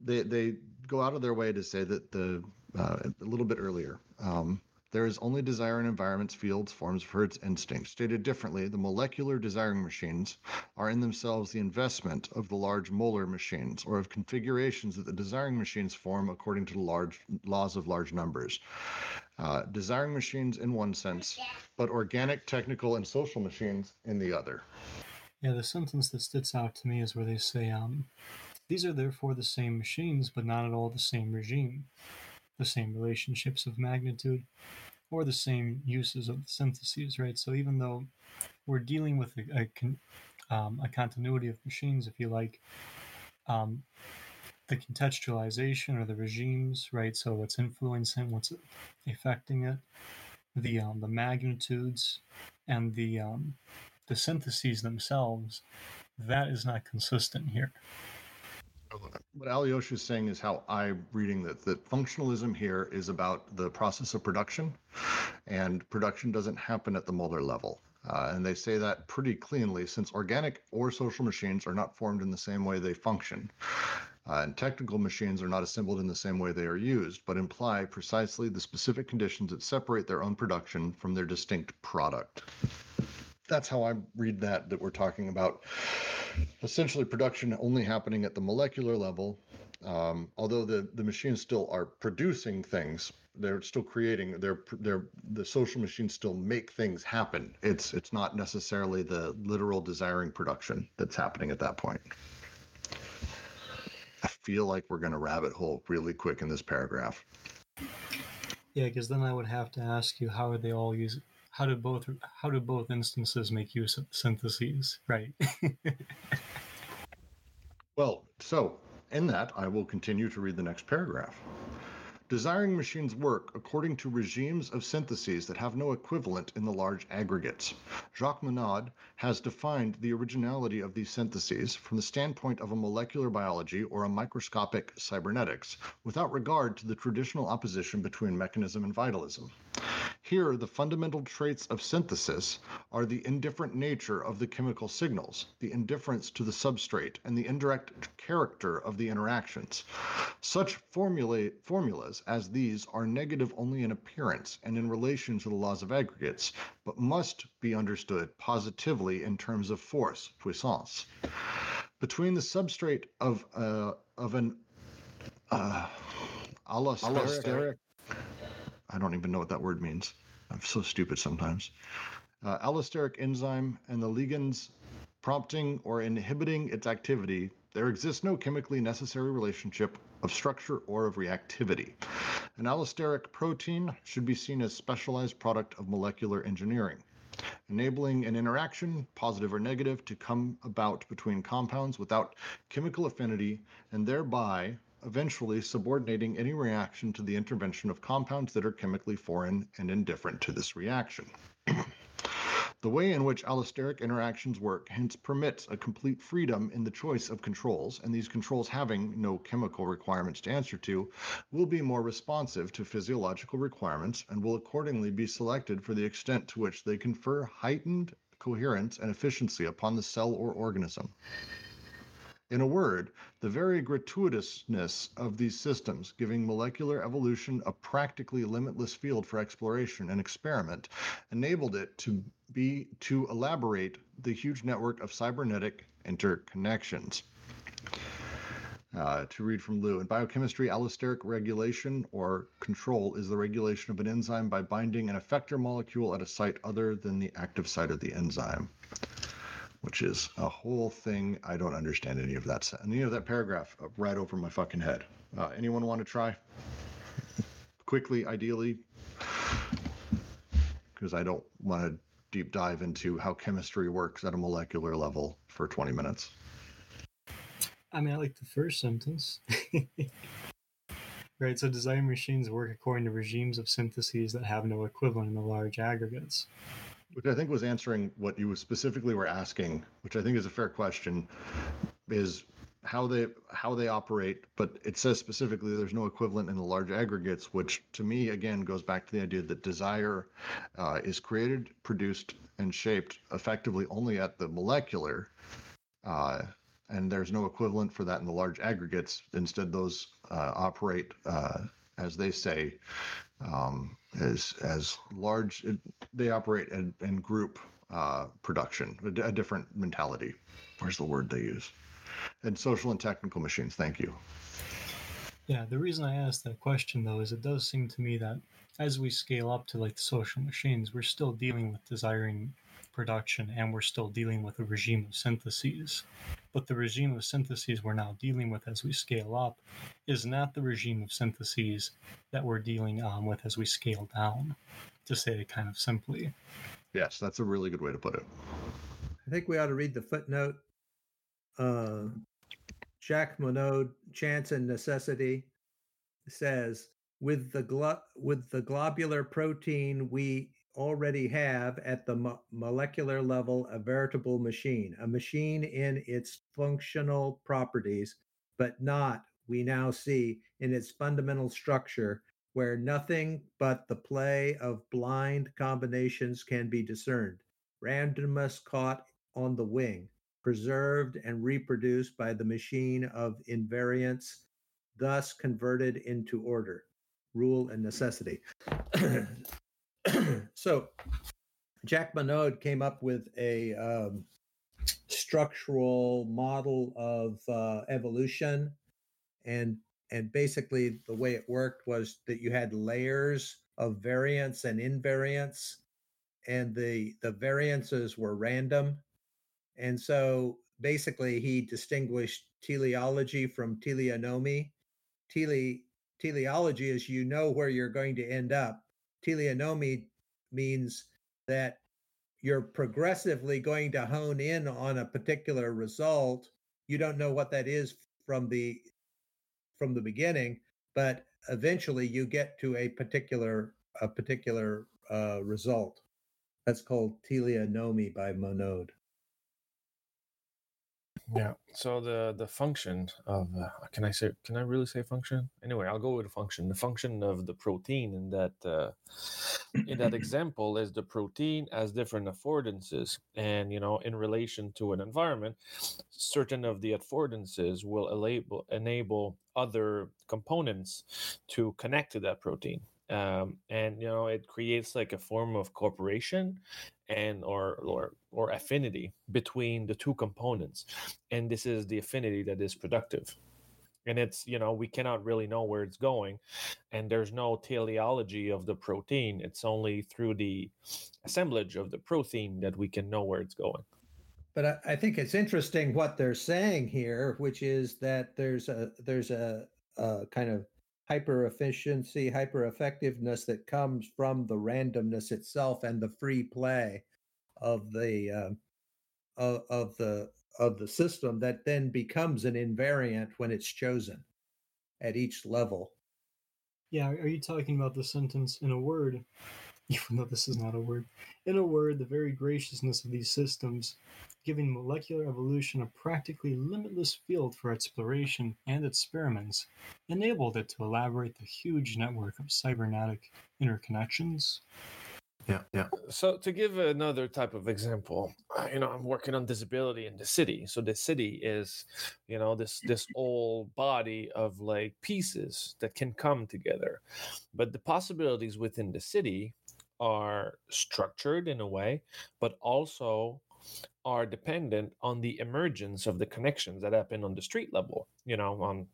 they they go out of their way to say that the, uh, a little bit earlier, um, there is only desire in environments, fields, forms of herds, instincts. Stated differently, the molecular desiring machines are in themselves the investment of the large molar machines, or of configurations that the desiring machines form according to the large laws of large numbers. Uh, desiring machines in one sense, but organic, technical, and social machines in the other. Yeah, the sentence that sticks out to me is where they say, um, these are therefore the same machines, but not at all the same regime, the same relationships of magnitude, or the same uses of the syntheses, right? So even though we're dealing with a, a, con, um, a continuity of machines, if you like, um, the contextualization or the regimes, right? So what's influencing, what's affecting it, the um, the magnitudes, and the um, the syntheses themselves, that is not consistent here. What Alyosha is saying is how I'm reading that, that functionalism here is about the process of production, and production doesn't happen at the molar level. Uh, and they say that pretty cleanly, since organic or social machines are not formed in the same way they function. Uh, and technical machines are not assembled in the same way they are used, but imply precisely the specific conditions that separate their own production from their distinct product. That's how I read that, that we're talking about essentially production only happening at the molecular level, um, although the, the machines still are producing things. They're still creating. They're, they're, the social machines still make things happen. It's, it's not necessarily the literal desiring production that's happening at that point. I feel like we're going to rabbit hole really quick in this paragraph. Yeah, because then I would have to ask you, how are they all using? How do both how do both instances make use of syntheses, right? Well, so in that, I will continue to read the next paragraph. Desiring machines work according to regimes of syntheses that have no equivalent in the large aggregates. Jacques Monod has defined the originality of these syntheses from the standpoint of a molecular biology or a microscopic cybernetics, without regard to the traditional opposition between mechanism and vitalism. Here, the fundamental traits of synthesis are the indifferent nature of the chemical signals, the indifference to the substrate, and the indirect character of the interactions. Such formula, formulas as these are negative only in appearance and in relation to the laws of aggregates, but must be understood positively in terms of force, puissance. Between the substrate of, uh, of an uh, allosteric... I don't even know what that word means. I'm so stupid sometimes. Uh, allosteric enzyme and the ligands prompting or inhibiting its activity, there exists no chemically necessary relationship of structure or of reactivity. An allosteric protein should be seen as specialized product of molecular engineering, enabling an interaction, positive or negative, to come about between compounds without chemical affinity, and thereby eventually subordinating any reaction to the intervention of compounds that are chemically foreign and indifferent to this reaction. The way in which allosteric interactions work hence permits a complete freedom in the choice of controls, and these controls, having no chemical requirements to answer to, will be more responsive to physiological requirements and will accordingly be selected for the extent to which they confer heightened coherence and efficiency upon the cell or organism. In a word, the very gratuitousness of these systems, giving molecular evolution a practically limitless field for exploration and experiment, enabled it to be to elaborate the huge network of cybernetic interconnections. Uh, to read from Lou, in biochemistry, allosteric regulation or control is the regulation of an enzyme by binding an effector molecule at a site other than the active site of the enzyme. which is a whole thing. I don't understand any of that. Any of that paragraph right over my fucking head. Uh, anyone want to try? Quickly, ideally, because I don't want to deep dive into how chemistry works at a molecular level for twenty minutes. I mean, I like the first sentence. Right, so design machines work according to regimes of syntheses that have no equivalent in the large aggregates. Which I think was answering what you specifically were asking, which I think is a fair question, is how they how they operate. But it says specifically there's no equivalent in the large aggregates, which to me, again, goes back to the idea that desire uh, is created, produced, and shaped effectively only at the molecular uh and there's no equivalent for that in the large aggregates. Instead, those uh, operate, uh, as they say, um, as as large. They operate in, in group uh, production, a, a different mentality. Where's the word they use? And social and technical machines. Thank you. Yeah, the reason I asked that question, though, is it does seem to me that as we scale up to like the social machines, we're still dealing with desiring production, and we're still dealing with a regime of syntheses. But the regime of syntheses we're now dealing with as we scale up is not the regime of syntheses that we're dealing um, with as we scale down, to say it kind of simply. Yes, that's a really good way to put it. I think we ought to read the footnote. Uh, Jacques Monod, Chance and Necessity, says, with the glo- with the globular protein we already have at the mo- molecular level a veritable machine, a machine in its functional properties, but not, we now see, in its fundamental structure, where nothing but the play of blind combinations can be discerned, randomness caught on the wing, preserved and reproduced by the machine of invariance, thus converted into order, rule, and necessity. So, Jacques Monod came up with a um, structural model of uh, evolution, and and basically the way it worked was that you had layers of variance and invariance, and the the variances were random, and so basically he distinguished teleology from teleonomy. Tele teleology is you know where you're going to end up. Teleonomy means that you're progressively going to hone in on a particular result. You don't know what that is from the from the beginning, but eventually you get to a particular a particular uh, result. That's called teleonomy by Monod. Yeah. So the the function of uh, can I say can I really say function? Anyway, I'll go with the function. The function of the protein in that uh, in that example is the protein has different affordances, and you know, in relation to an environment, certain of the affordances will enable enable other components to connect to that protein. Um, and you know, it creates like a form of cooperation and or or or affinity between the two components, and this is the affinity that is productive. And it's, you know, we cannot really know where it's going, and there's no teleology of the protein. It's only through the assemblage of the protein that we can know where it's going. But I, I think it's interesting what they're saying here, which is that there's a there's a, a kind of hyper-efficiency, hyper-effectiveness that comes from the randomness itself and the free play of the uh, of, of the of the system that then becomes an invariant when it's chosen at each level. Yeah, are you talking about the sentence, in a word, even though this is not a word, in a word, the very graciousness of these systems, giving molecular evolution a practically limitless field for exploration and experiments, enabled it to elaborate the huge network of cybernetic interconnections? Yeah, yeah. So to give another type of example, you know, I'm working on disability in the city. So the city is, you know, this this whole body of like pieces that can come together. But the possibilities within the city are structured in a way, but also are dependent on the emergence of the connections that happen on the street level, you know, on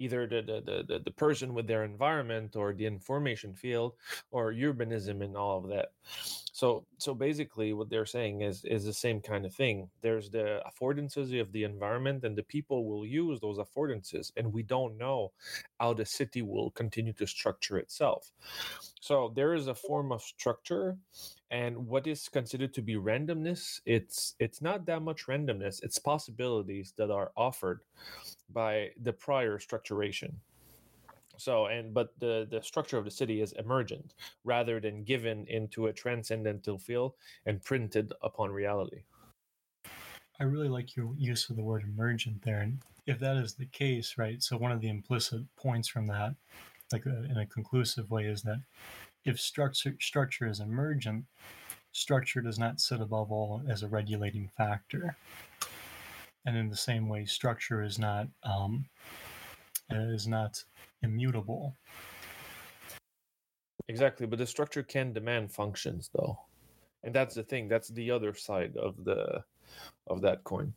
either the the the, the person with their environment or the information field or urbanism and all of that. So so basically what they're saying is, is the same kind of thing. There's the affordances of the environment, and the people will use those affordances, and we don't know how the city will continue to structure itself. So there is a form of structure, and what is considered to be randomness, it's it's not that much randomness. It's possibilities that are offered by the prior structuration. So and but the, the structure of the city is emergent rather than given into a transcendental field and printed upon reality. I really like your use of the word emergent there. And if that is the case, right, so one of the implicit points from that, like uh, in a conclusive way, is that if structure structure is emergent, structure does not sit above all as a regulating factor. And in the same way, structure is not um, is not immutable. Exactly, but the structure can demand functions, though, and that's the thing. That's the other side of the of that coin.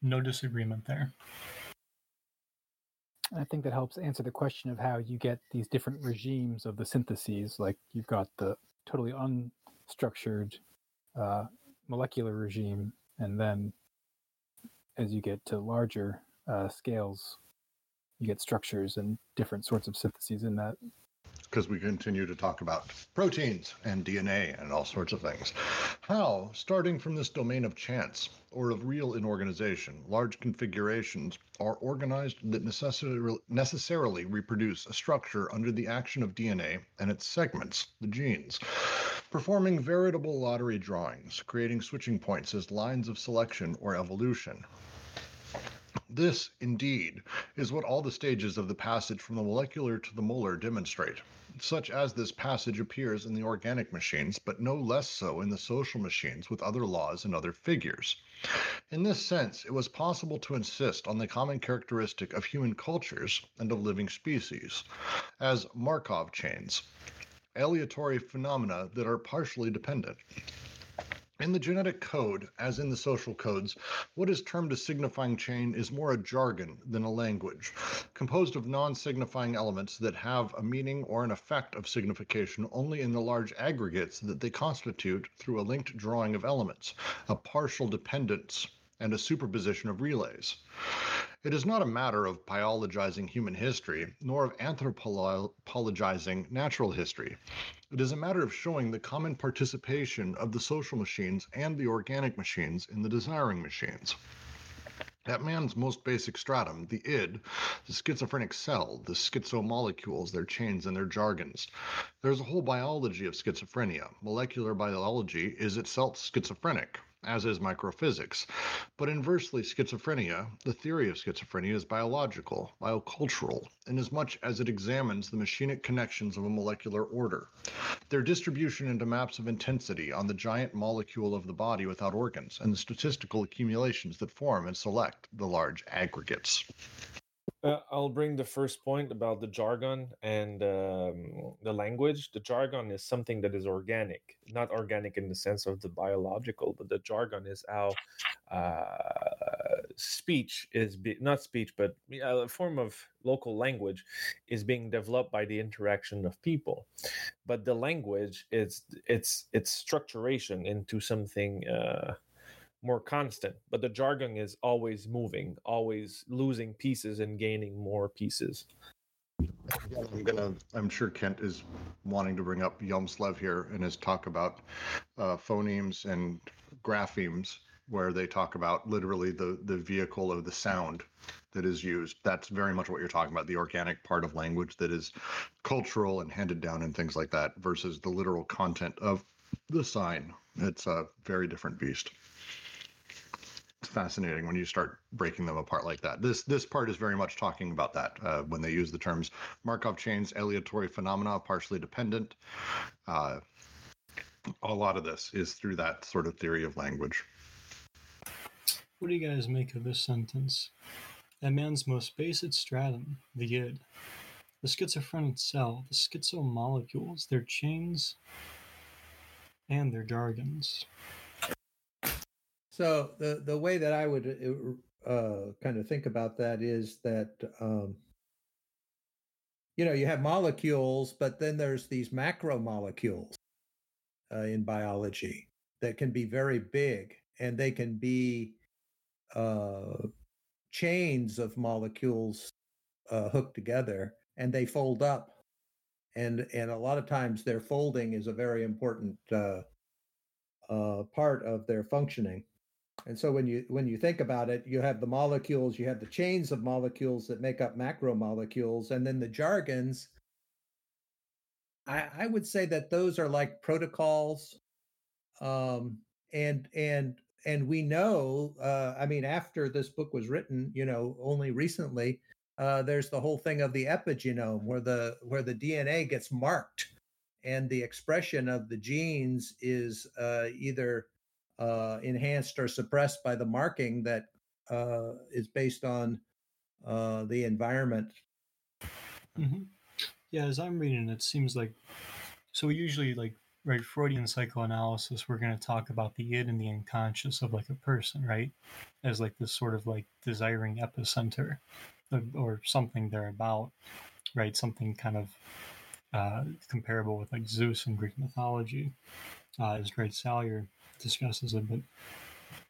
No disagreement there. I think that helps answer the question of how you get these different regimes of the syntheses. Like you've got the totally unstructured uh, molecular regime, and then as you get to larger uh, scales, you get structures and different sorts of syntheses in that. Because we continue to talk about proteins and D N A and all sorts of things. How, starting from this domain of chance or of real inorganization, large configurations are organized that necessar- necessarily reproduce a structure under the action of D N A and its segments, the genes, performing veritable lottery drawings, creating switching points as lines of selection or evolution. This, indeed, is what all the stages of the passage from the molecular to the molar demonstrate, such as this passage appears in the organic machines, but no less so in the social machines with other laws and other figures. In this sense, it was possible to insist on the common characteristic of human cultures and of living species, as Markov chains, aleatory phenomena that are partially dependent. In the genetic code, as in the social codes, what is termed a signifying chain is more a jargon than a language, composed of non-signifying elements that have a meaning or an effect of signification only in the large aggregates that they constitute through a linked drawing of elements, a partial dependence, and a superposition of relays. It is not a matter of biologizing human history, nor of anthropologizing natural history. It is a matter of showing the common participation of the social machines and the organic machines in the desiring machines. At man's most basic stratum, the id, the schizophrenic cell, the schizomolecules, their chains, and their jargons, there's a whole biology of schizophrenia. Molecular biology is itself schizophrenic, as is microphysics. But inversely, schizophrenia, the theory of schizophrenia, is biological, biocultural, inasmuch as it examines the machinic connections of a molecular order, their distribution into maps of intensity on the giant molecule of the body without organs, and the statistical accumulations that form and select the large aggregates. Uh, I'll bring the first point about the jargon and um, the language. The jargon is something that is organic, not organic in the sense of the biological, but the jargon is how uh, speech is, be- not speech, but a form of local language is being developed by the interaction of people. But the language is its its structuration into something Uh, more constant, but the jargon is always moving, always losing pieces and gaining more pieces. I'm gonna. I'm sure Kent is wanting to bring up Hjelmslev here in his talk about uh, phonemes and graphemes, where they talk about literally the the vehicle of the sound that is used. That's very much what you're talking about, the organic part of language that is cultural and handed down and things like that, versus the literal content of the sign. It's a very different beast. It's fascinating when you start breaking them apart like that. This this part is very much talking about that uh, when they use the terms Markov chains, aleatory phenomena, partially dependent. Uh, a lot of this is through that sort of theory of language. What do you guys make of this sentence? A man's most basic stratum, the id, the schizophrenic cell, the schizomolecules, their chains, and their jargons. So the, the way that I would uh, kind of think about that is that, um, you know, you have molecules, but then there's these macromolecules. uh, in biology that can be very big, and they can be uh, chains of molecules uh, hooked together, and they fold up. And and a lot of times their folding is a very important uh, uh, part of their functioning. And so when you when you think about it, you have the molecules, you have the chains of molecules that make up macromolecules, and then the jargons. I, I would say that those are like protocols, um, and and and we know. Uh, I mean, after this book was written, you know, only recently, uh, there's the whole thing of the epigenome, where the where the D N A gets marked, and the expression of the genes is uh, either Uh, enhanced or suppressed by the marking that uh, is based on uh, the environment. Mm-hmm. Yeah, as I'm reading, it seems like, so we usually like, right, Freudian psychoanalysis, we're going to talk about the id and the unconscious of like a person, right? As like this sort of like desiring epicenter of, or something they're about, right? Something kind of uh, comparable with like Zeus in Greek mythology, uh, as Great Salyer discusses it. But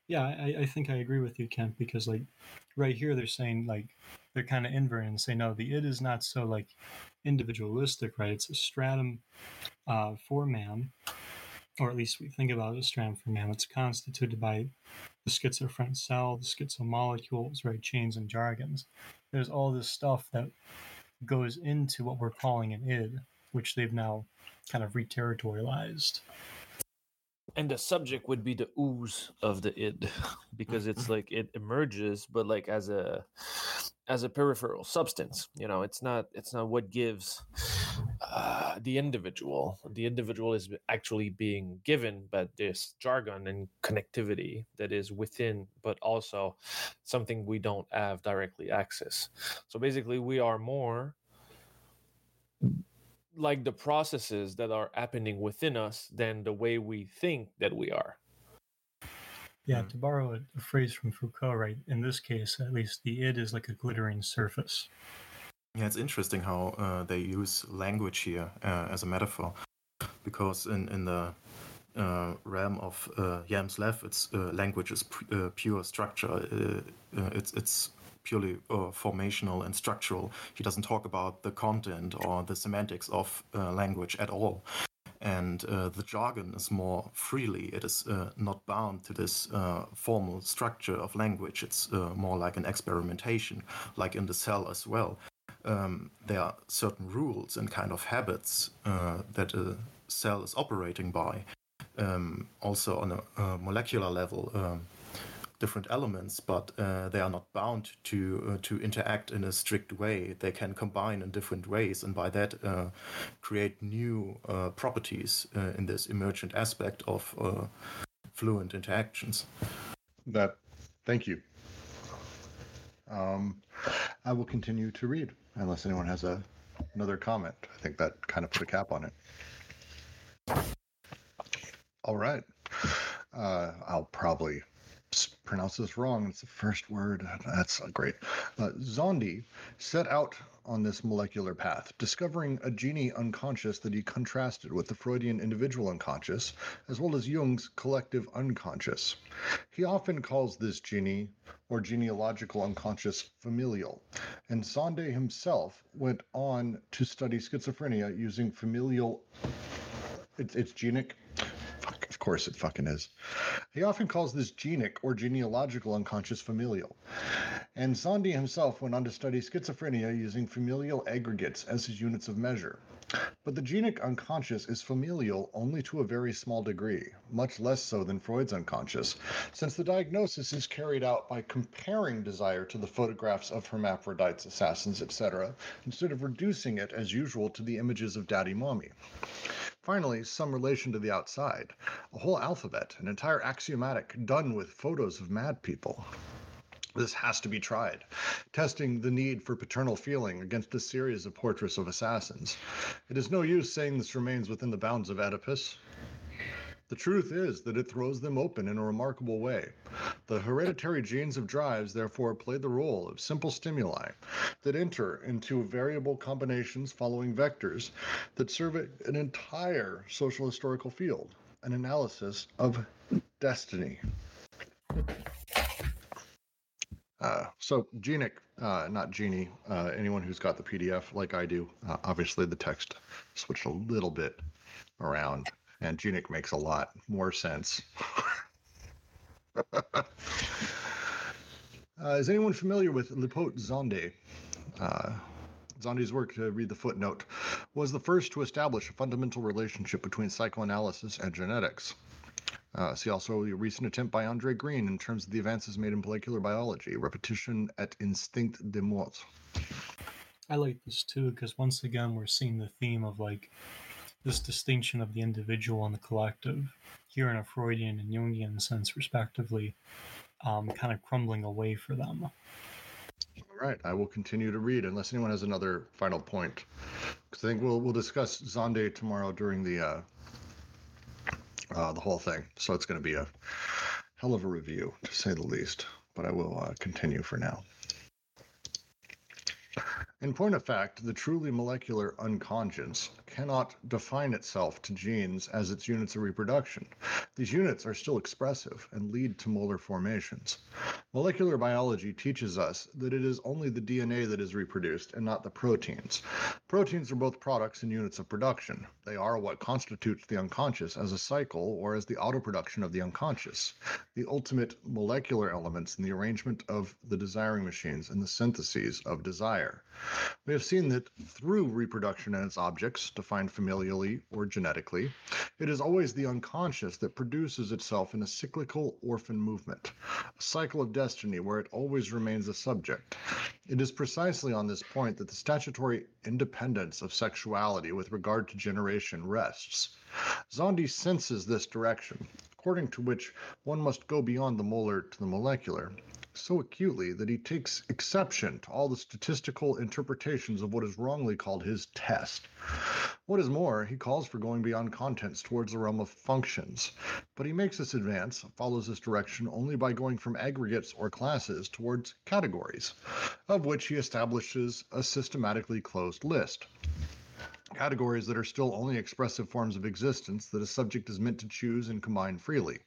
yeah, I, I think I agree with you, Kent, because like right here they're saying like they're kind of inverted and say no, the id is not so like individualistic, right? It's a stratum uh, for man, or at least we think about it as a stratum for man. It's constituted by the schizophrenic cell, the schizomolecules, right, chains and jargons. There's all this stuff that goes into what we're calling an id, which they've now kind of re-territorialized. And the subject would be the ooze of the id, because it's like it emerges, but like as a as a peripheral substance. You know, it's not it's not what gives uh, the individual. The individual is actually being given, but this jargon and connectivity that is within, but also something we don't have directly access. So basically, we are more like the processes that are happening within us than the way we think that we are. Yeah, to borrow a, a phrase from Foucault, right? In this case, at least, the id is like a glittering surface. Yeah, it's interesting how uh, they use language here uh, as a metaphor, because in, in the uh, realm of uh, Hjelmslev, it's uh, language is p- uh, pure structure. Uh, uh, it's it's purely uh, formational and structural. He doesn't talk about the content or the semantics of uh, language at all. And uh, the jargon is more freely. It is uh, not bound to this uh, formal structure of language. It's uh, more like an experimentation, like in the cell as well. Um, there are certain rules and kind of habits uh, that a cell is operating by. Um, also on a, a molecular level, um, different elements, but uh, they are not bound to uh, to interact in a strict way. They can combine in different ways, and by that uh, create new uh, properties uh, in this emergent aspect of uh, fluent interactions. That, thank you. Um, I will continue to read, unless anyone has a another comment. I think that kind of put a cap on it. All right. Uh, I'll probably pronounce this wrong. It's the first word. That's great. Uh, Szondi set out on this molecular path, discovering a genie unconscious that he contrasted with the Freudian individual unconscious, as well as Jung's collective unconscious. He often calls this genie or genealogical unconscious familial, and Szondi himself went on to study schizophrenia using familial. It's, it's genic. Of course it fucking is. He often calls this genic or genealogical unconscious familial. And Szondi himself went on to study schizophrenia using familial aggregates as his units of measure. But the genic unconscious is familial only to a very small degree, much less so than Freud's unconscious, since the diagnosis is carried out by comparing desire to the photographs of hermaphrodites, assassins, et cetera, instead of reducing it, as usual, to the images of daddy mommy. Finally, some relation to the outside, a whole alphabet, an entire axiomatic done with photos of mad people. This has to be tried, testing the need for paternal feeling against a series of portraits of assassins. It is no use saying this remains within the bounds of Oedipus. The truth is that it throws them open in a remarkable way. The hereditary genes of drives, therefore, play the role of simple stimuli that enter into variable combinations following vectors that survey an entire social historical field, an analysis of destiny. Uh, so Genic, uh, not Genie, uh, anyone who's got the P D F like I do, uh, obviously the text switched a little bit around, and Genic makes a lot more sense. uh, is anyone familiar with Le Pote Szondi? Uh, Szondi's work, to read the footnote, was the first to establish a fundamental relationship between psychoanalysis and genetics. Uh, see also a recent attempt by André Green in terms of the advances made in molecular biology, repetition et instinct de mort. I like this too, because once again, we're seeing the theme of like this distinction of the individual and the collective, here in a Freudian and Jungian sense, respectively, um, kind of crumbling away for them. All right, I will continue to read unless anyone has another final point, because I think we'll we'll discuss Szondi tomorrow during the uh, uh, the whole thing. So it's going to be a hell of a review, to say the least. But I will uh, continue for now. In point of fact, the truly molecular unconscious cannot define itself to genes as its units of reproduction. These units are still expressive and lead to molar formations. Molecular biology teaches us that it is only the D N A that is reproduced and not the proteins. Proteins are both products and units of production. They are what constitutes the unconscious as a cycle or as the autoproduction of the unconscious, the ultimate molecular elements in the arrangement of the desiring machines and the syntheses of desire. We have seen that through reproduction and its objects, defined familially or genetically, it is always the unconscious that produces itself in a cyclical orphan movement, a cycle of destiny where it always remains a subject. It is precisely on this point that the statutory independence of sexuality with regard to generation rests. Szondi senses this direction, according to which one must go beyond the molar to the molecular, so acutely that he takes exception to all the statistical interpretations of what is wrongly called his test. What is more, he calls for going beyond contents towards the realm of functions, but he makes this advance, follows this direction only by going from aggregates or classes towards categories, of which he establishes a systematically closed list. Categories that are still only expressive forms of existence that a subject is meant to choose and combine freely.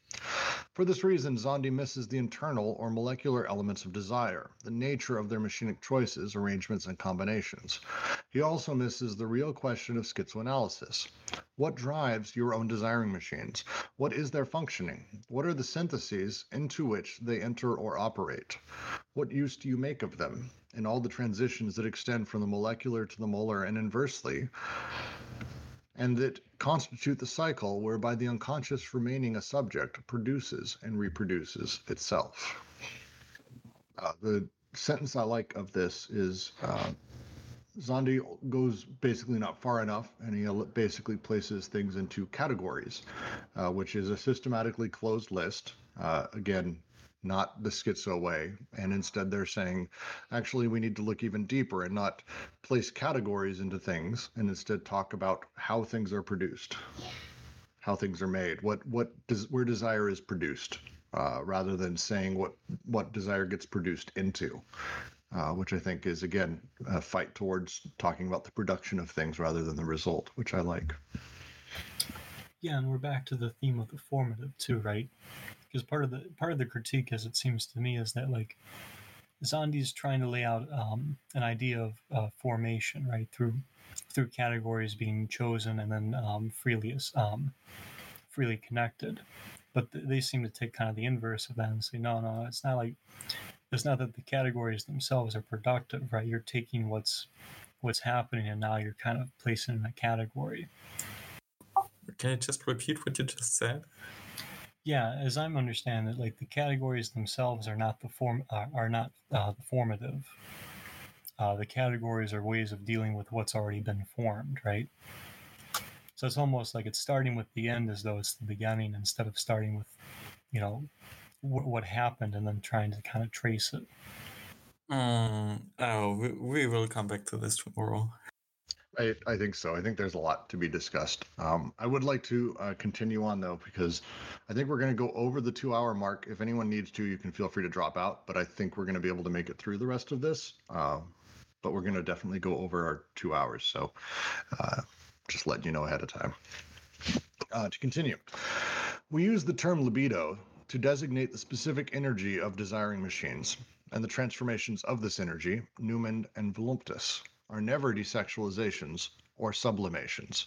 For this reason, Szondi misses the internal or molecular elements of desire, the nature of their machinic choices, arrangements, and combinations. He also misses the real question of schizoanalysis. What drives your own desiring machines? What is their functioning? What are the syntheses into which they enter or operate? What use do you make of them? And all the transitions that extend from the molecular to the molar and inversely, and that constitute the cycle whereby the unconscious remaining a subject produces and reproduces itself. Uh, the sentence I like of this is uh, Szondi goes basically not far enough, and he basically places things into categories, uh, which is a systematically closed list. Uh, again, not the schizo way, and instead they're saying, actually, we need to look even deeper and not place categories into things, and instead talk about how things are produced, how things are made, what what does where desire is produced, uh, rather than saying what what desire gets produced into, uh, which I think is again a fight towards talking about the production of things rather than the result, which I like. Yeah, and we're back to the theme of the formative too, right? Because part of the part of the critique, as it seems to me, is that like Szondi's trying to lay out um, an idea of uh, formation, right, through through categories being chosen and then um, freely um, freely connected. But th- they seem to take kind of the inverse of that and say, no, no, it's not like it's not that the categories themselves are productive, right? You're taking what's what's happening and now you're kind of placing in a category. Can you just repeat what you just said? Yeah, as I'm understanding it, like the categories themselves are not the form uh, are not uh, the formative. Uh, the categories are ways of dealing with what's already been formed, right? So it's almost like it's starting with the end as though it's the beginning, instead of starting with, you know, wh- what happened and then trying to kind of trace it. Mm, oh, we, we will come back to this tomorrow. I, I think so. I think there's a lot to be discussed. Um, I would like to uh, continue on, though, because I think we're going to go over the two-hour mark. If anyone needs to, you can feel free to drop out, but I think we're going to be able to make it through the rest of this. Uh, but we're going to definitely go over our two hours, so uh, just letting you know ahead of time. Uh, to continue, we use the term libido to designate the specific energy of desiring machines, and the transformations of this energy, numen and voluptas, are never desexualizations or sublimations.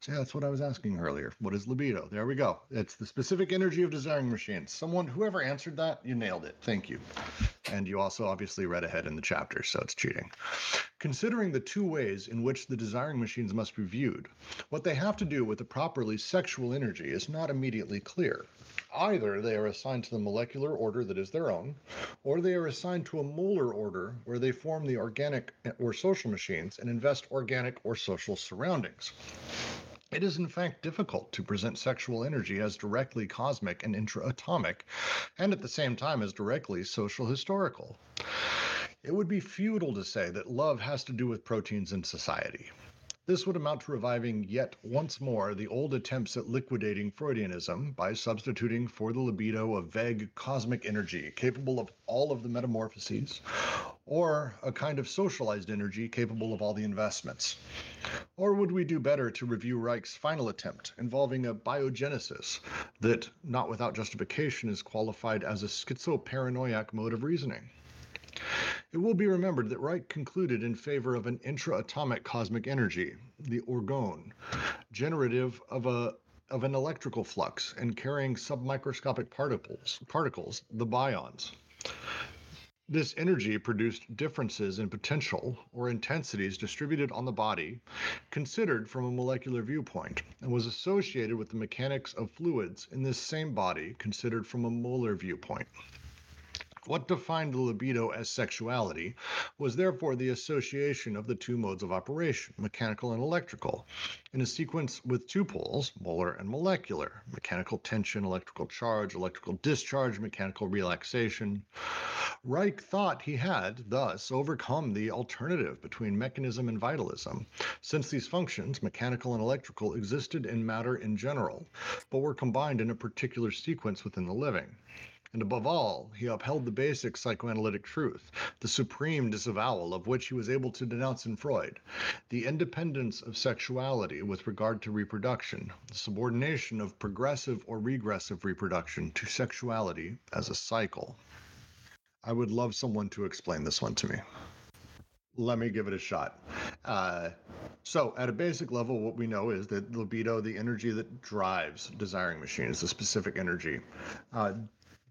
So yeah, that's what I was asking earlier. What is libido? There we go. It's the specific energy of desiring machines. Someone, whoever answered that, you nailed it. Thank you. And you also obviously read ahead in the chapter, so it's cheating. Considering the two ways in which the desiring machines must be viewed, what they have to do with the properly sexual energy is not immediately clear. Either they are assigned to the molecular order that is their own, or they are assigned to a molar order where they form the organic or social machines and invest organic or social surroundings. It is in fact difficult to present sexual energy as directly cosmic and intraatomic, and at the same time as directly social historical. It would be futile to say that love has to do with proteins in society. This would amount to reviving yet once more the old attempts at liquidating Freudianism by substituting for the libido a vague cosmic energy capable of all of the metamorphoses, or a kind of socialized energy capable of all the investments. Or would we do better to review Reich's final attempt involving a biogenesis that, not without justification, is qualified as a schizoparanoiac mode of reasoning? It will be remembered that Reich concluded in favor of an intraatomic cosmic energy, the orgone, generative of a of an electrical flux and carrying submicroscopic particles, particles, the bions. This energy produced differences in potential or intensities distributed on the body, considered from a molecular viewpoint, and was associated with the mechanics of fluids in this same body, considered from a molar viewpoint. What defined the libido as sexuality was therefore the association of the two modes of operation, mechanical and electrical, in a sequence with two poles, molar and molecular, mechanical tension, electrical charge, electrical discharge, mechanical relaxation. Reich thought he had, thus, overcome the alternative between mechanism and vitalism, since these functions, mechanical and electrical, existed in matter in general, but were combined in a particular sequence within the living. And above all, he upheld the basic psychoanalytic truth, the supreme disavowal of which he was able to denounce in Freud, the independence of sexuality with regard to reproduction, the subordination of progressive or regressive reproduction to sexuality as a cycle. I would love someone to explain this one to me. Let me give it a shot. Uh, so at a basic level, what we know is that libido, the energy that drives desiring machines, the specific energy, uh,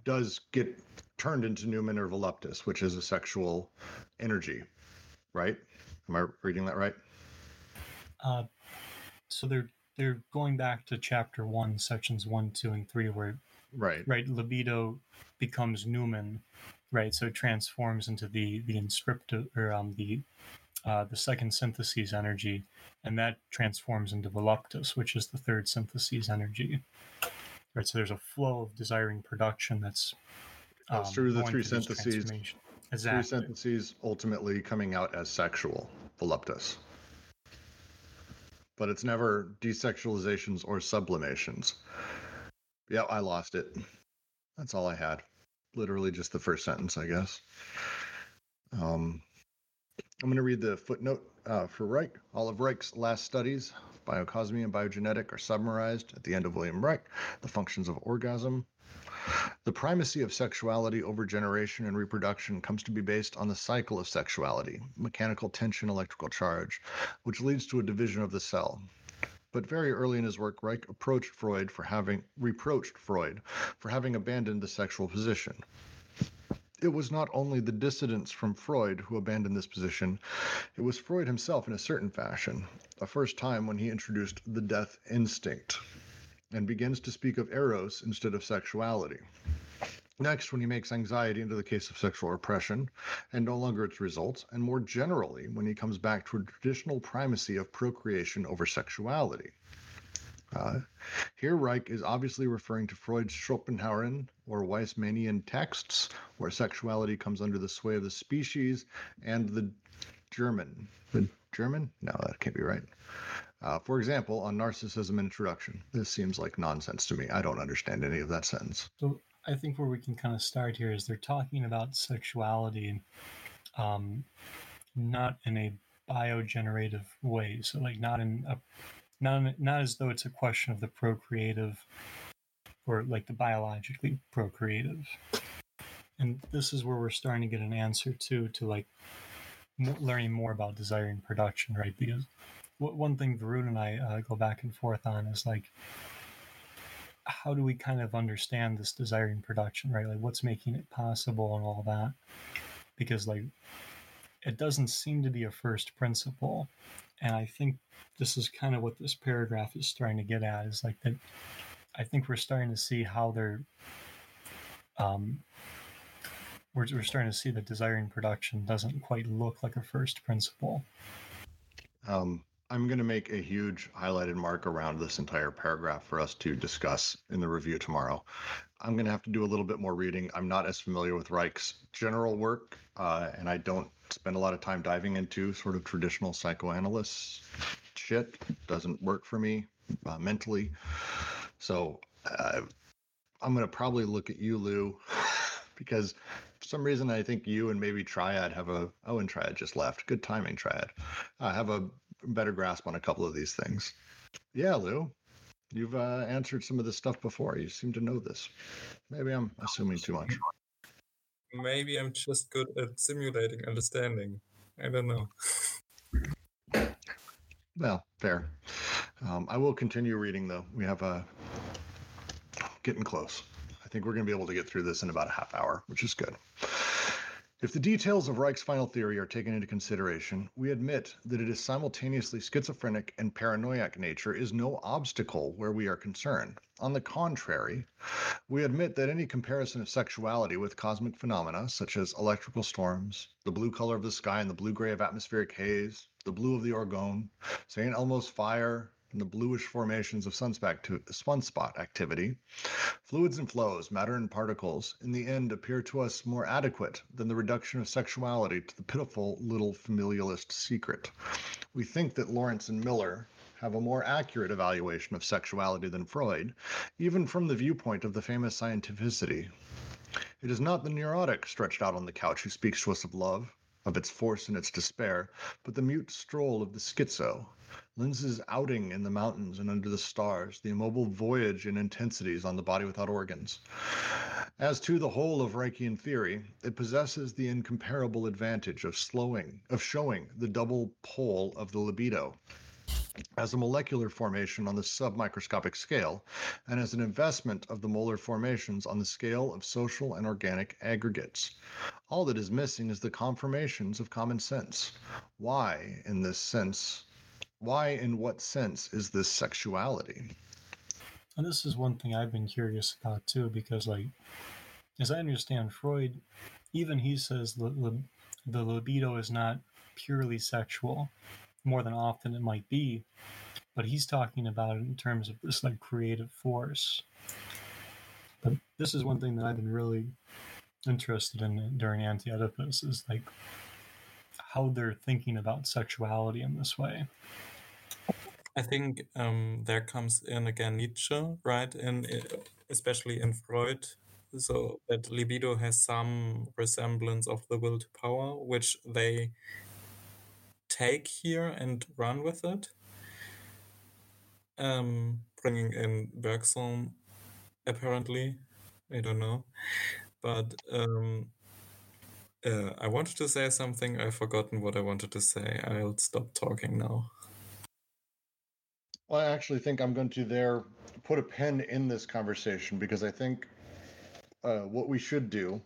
does get turned into numen or voluptas, which is a sexual energy, right? Am I reading that right? Uh, so they're they're going back to chapter one, sections one, two, and three, where right, right, libido becomes numen, right? So it transforms into the the inscriptive or um the uh, the second synthesis energy, and that transforms into voluptas, which is the third synthesis energy. Right, so there's a flow of desiring production that's um, goes through the three syntheses, exactly. Three syntheses ultimately coming out as sexual voluptas, but it's never desexualizations or sublimations. Yeah, I lost it. That's all I had. Literally just the first sentence, I guess. Um, I'm going to read the footnote uh, for Reich. All of Reich's last studies, biocosmy and biogenetic, are summarized at the end of Wilhelm Reich, The Functions of Orgasm. The primacy of sexuality over generation and reproduction comes to be based on the cycle of sexuality, mechanical tension, electrical charge, which leads to a division of the cell. But very early in his work, Reich approached Freud for having, reproached Freud for having abandoned the sexual position. It was not only the dissidents from Freud who abandoned this position, it was Freud himself in a certain fashion, a first time when he introduced the death instinct and begins to speak of eros instead of sexuality. Next, when he makes anxiety into the case of sexual repression and no longer its results, and more generally, when he comes back to a traditional primacy of procreation over sexuality. Uh, here Reich is obviously referring to Freud's Schopenhauerian or Weismannian texts, where sexuality comes under the sway of the species and the German. The German? No, that can't be right. Uh, for example, on narcissism introduction. This seems like nonsense to me. I don't understand any of that sentence. So I think where we can kind of start here is they're talking about sexuality um, not in a biogenerative way. So like not in a not, not as though it's a question of the procreative or like the biologically procreative. And this is where we're starting to get an answer to, to like learning more about desire and production, right? Because one thing Varun and I uh, go back and forth on is like, how do we kind of understand this desire and production, right? Like what's making it possible and all that? Because like, it doesn't seem to be a first principle. And I think this is kind of what this paragraph is trying to get at, is like that I think we're starting to see how they're, um, we're, we're starting to see that desire and production doesn't quite look like a first principle. Um, I'm going to make a huge highlighted mark around this entire paragraph for us to discuss in the review tomorrow. I'm going to have to do a little bit more reading. I'm not as familiar with Reich's general work, uh, and I don't spend a lot of time diving into sort of traditional psychoanalyst shit. Doesn't work for me uh, mentally. So uh, I'm going to probably look at you, Lou, because for some reason I think you and maybe Triad have a, oh, and Triad just left. Good timing, Triad. I uh, have a better grasp on a couple of these things. Yeah, Lou, you've uh, answered some of this stuff before. You seem to know this. Maybe I'm assuming too much. Maybe I'm just good at simulating understanding. I don't know. Well, fair. Um, I will continue reading, though. We have a uh, getting close. I think we're going to be able to get through this in about a half hour, which is good. If the details of Reich's final theory are taken into consideration, we admit that it is simultaneously schizophrenic and paranoid nature is no obstacle where we are concerned. On the contrary, we admit that any comparison of sexuality with cosmic phenomena, such as electrical storms, the blue color of the sky and the blue-gray of atmospheric haze, the blue of the orgone, Saint Elmo's fire, and the bluish formations of sunspot activity, fluids and flows, matter and particles, in the end appear to us more adequate than the reduction of sexuality to the pitiful little familialist secret. We think that Lawrence and Miller have a more accurate evaluation of sexuality than Freud, even from the viewpoint of the famous scientificity. It is not the neurotic stretched out on the couch who speaks to us of love, of its force and its despair, but the mute stroll of the schizo, Linz's outing in the mountains and under the stars, the immobile voyage in intensities on the body without organs. As to the whole of Reichian theory, it possesses the incomparable advantage of slowing, of showing the double pole of the libido, as a molecular formation on the submicroscopic scale, and as an investment of the molar formations on the scale of social and organic aggregates. All that is missing is the confirmations of common sense. Why, in this sense, why in what sense is this sexuality? And this is one thing I've been curious about, too, because, like, as I understand Freud, even he says the, the, the libido is not purely sexual, more than often it might be, but he's talking about it in terms of this like creative force. But this is one thing that I've been really interested in during Anti-Oedipus is like how they're thinking about sexuality in this way. I think um, there comes in again Nietzsche, right? And especially in Freud, so that libido has some resemblance of the will to power, which they take here and run with it, um, bringing in Bergson, apparently, I don't know, but um, uh, I wanted to say something, I've forgotten what I wanted to say, I'll stop talking now. Well, I actually think I'm going to there put a pen in this conversation, because I think uh, what we should do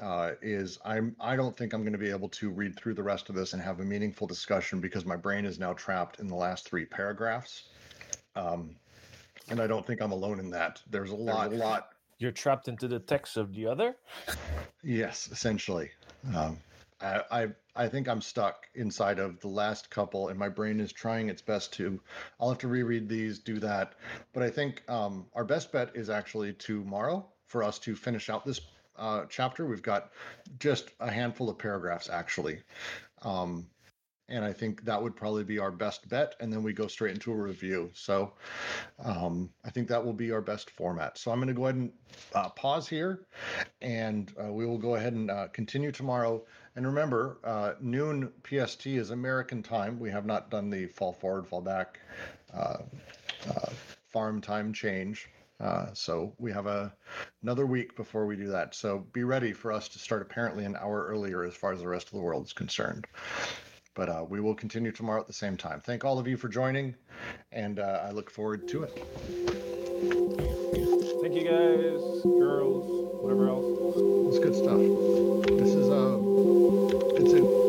Uh, is I'm I don't think I'm going to be able to read through the rest of this and have a meaningful discussion because my brain is now trapped in the last three paragraphs, um, and I don't think I'm alone in that. There's a lot, There's a lot. You're trapped into the text of the other. Yes, essentially. Um, I, I I think I'm stuck inside of the last couple, and my brain is trying its best to. I'll have to reread these, do that, but I think um, our best bet is actually tomorrow for us to finish out this Uh, chapter. We've got just a handful of paragraphs actually, um, and I think that would probably be our best bet, and then we go straight into a review. So um, I think that will be our best format. So I'm going to go ahead and uh, pause here, and uh, we will go ahead and uh, continue tomorrow And remember, uh, noon P S T is American time. We have not done the fall forward, fall back, uh, uh, farm time change. Uh, so we have a, another week before we do that. So be ready for us to start apparently an hour earlier as far as the rest of the world is concerned. But uh, we will continue tomorrow at the same time. Thank all of you for joining, and uh, I look forward to it. Thank you guys, girls, whatever else. It's good stuff. This is a, it's a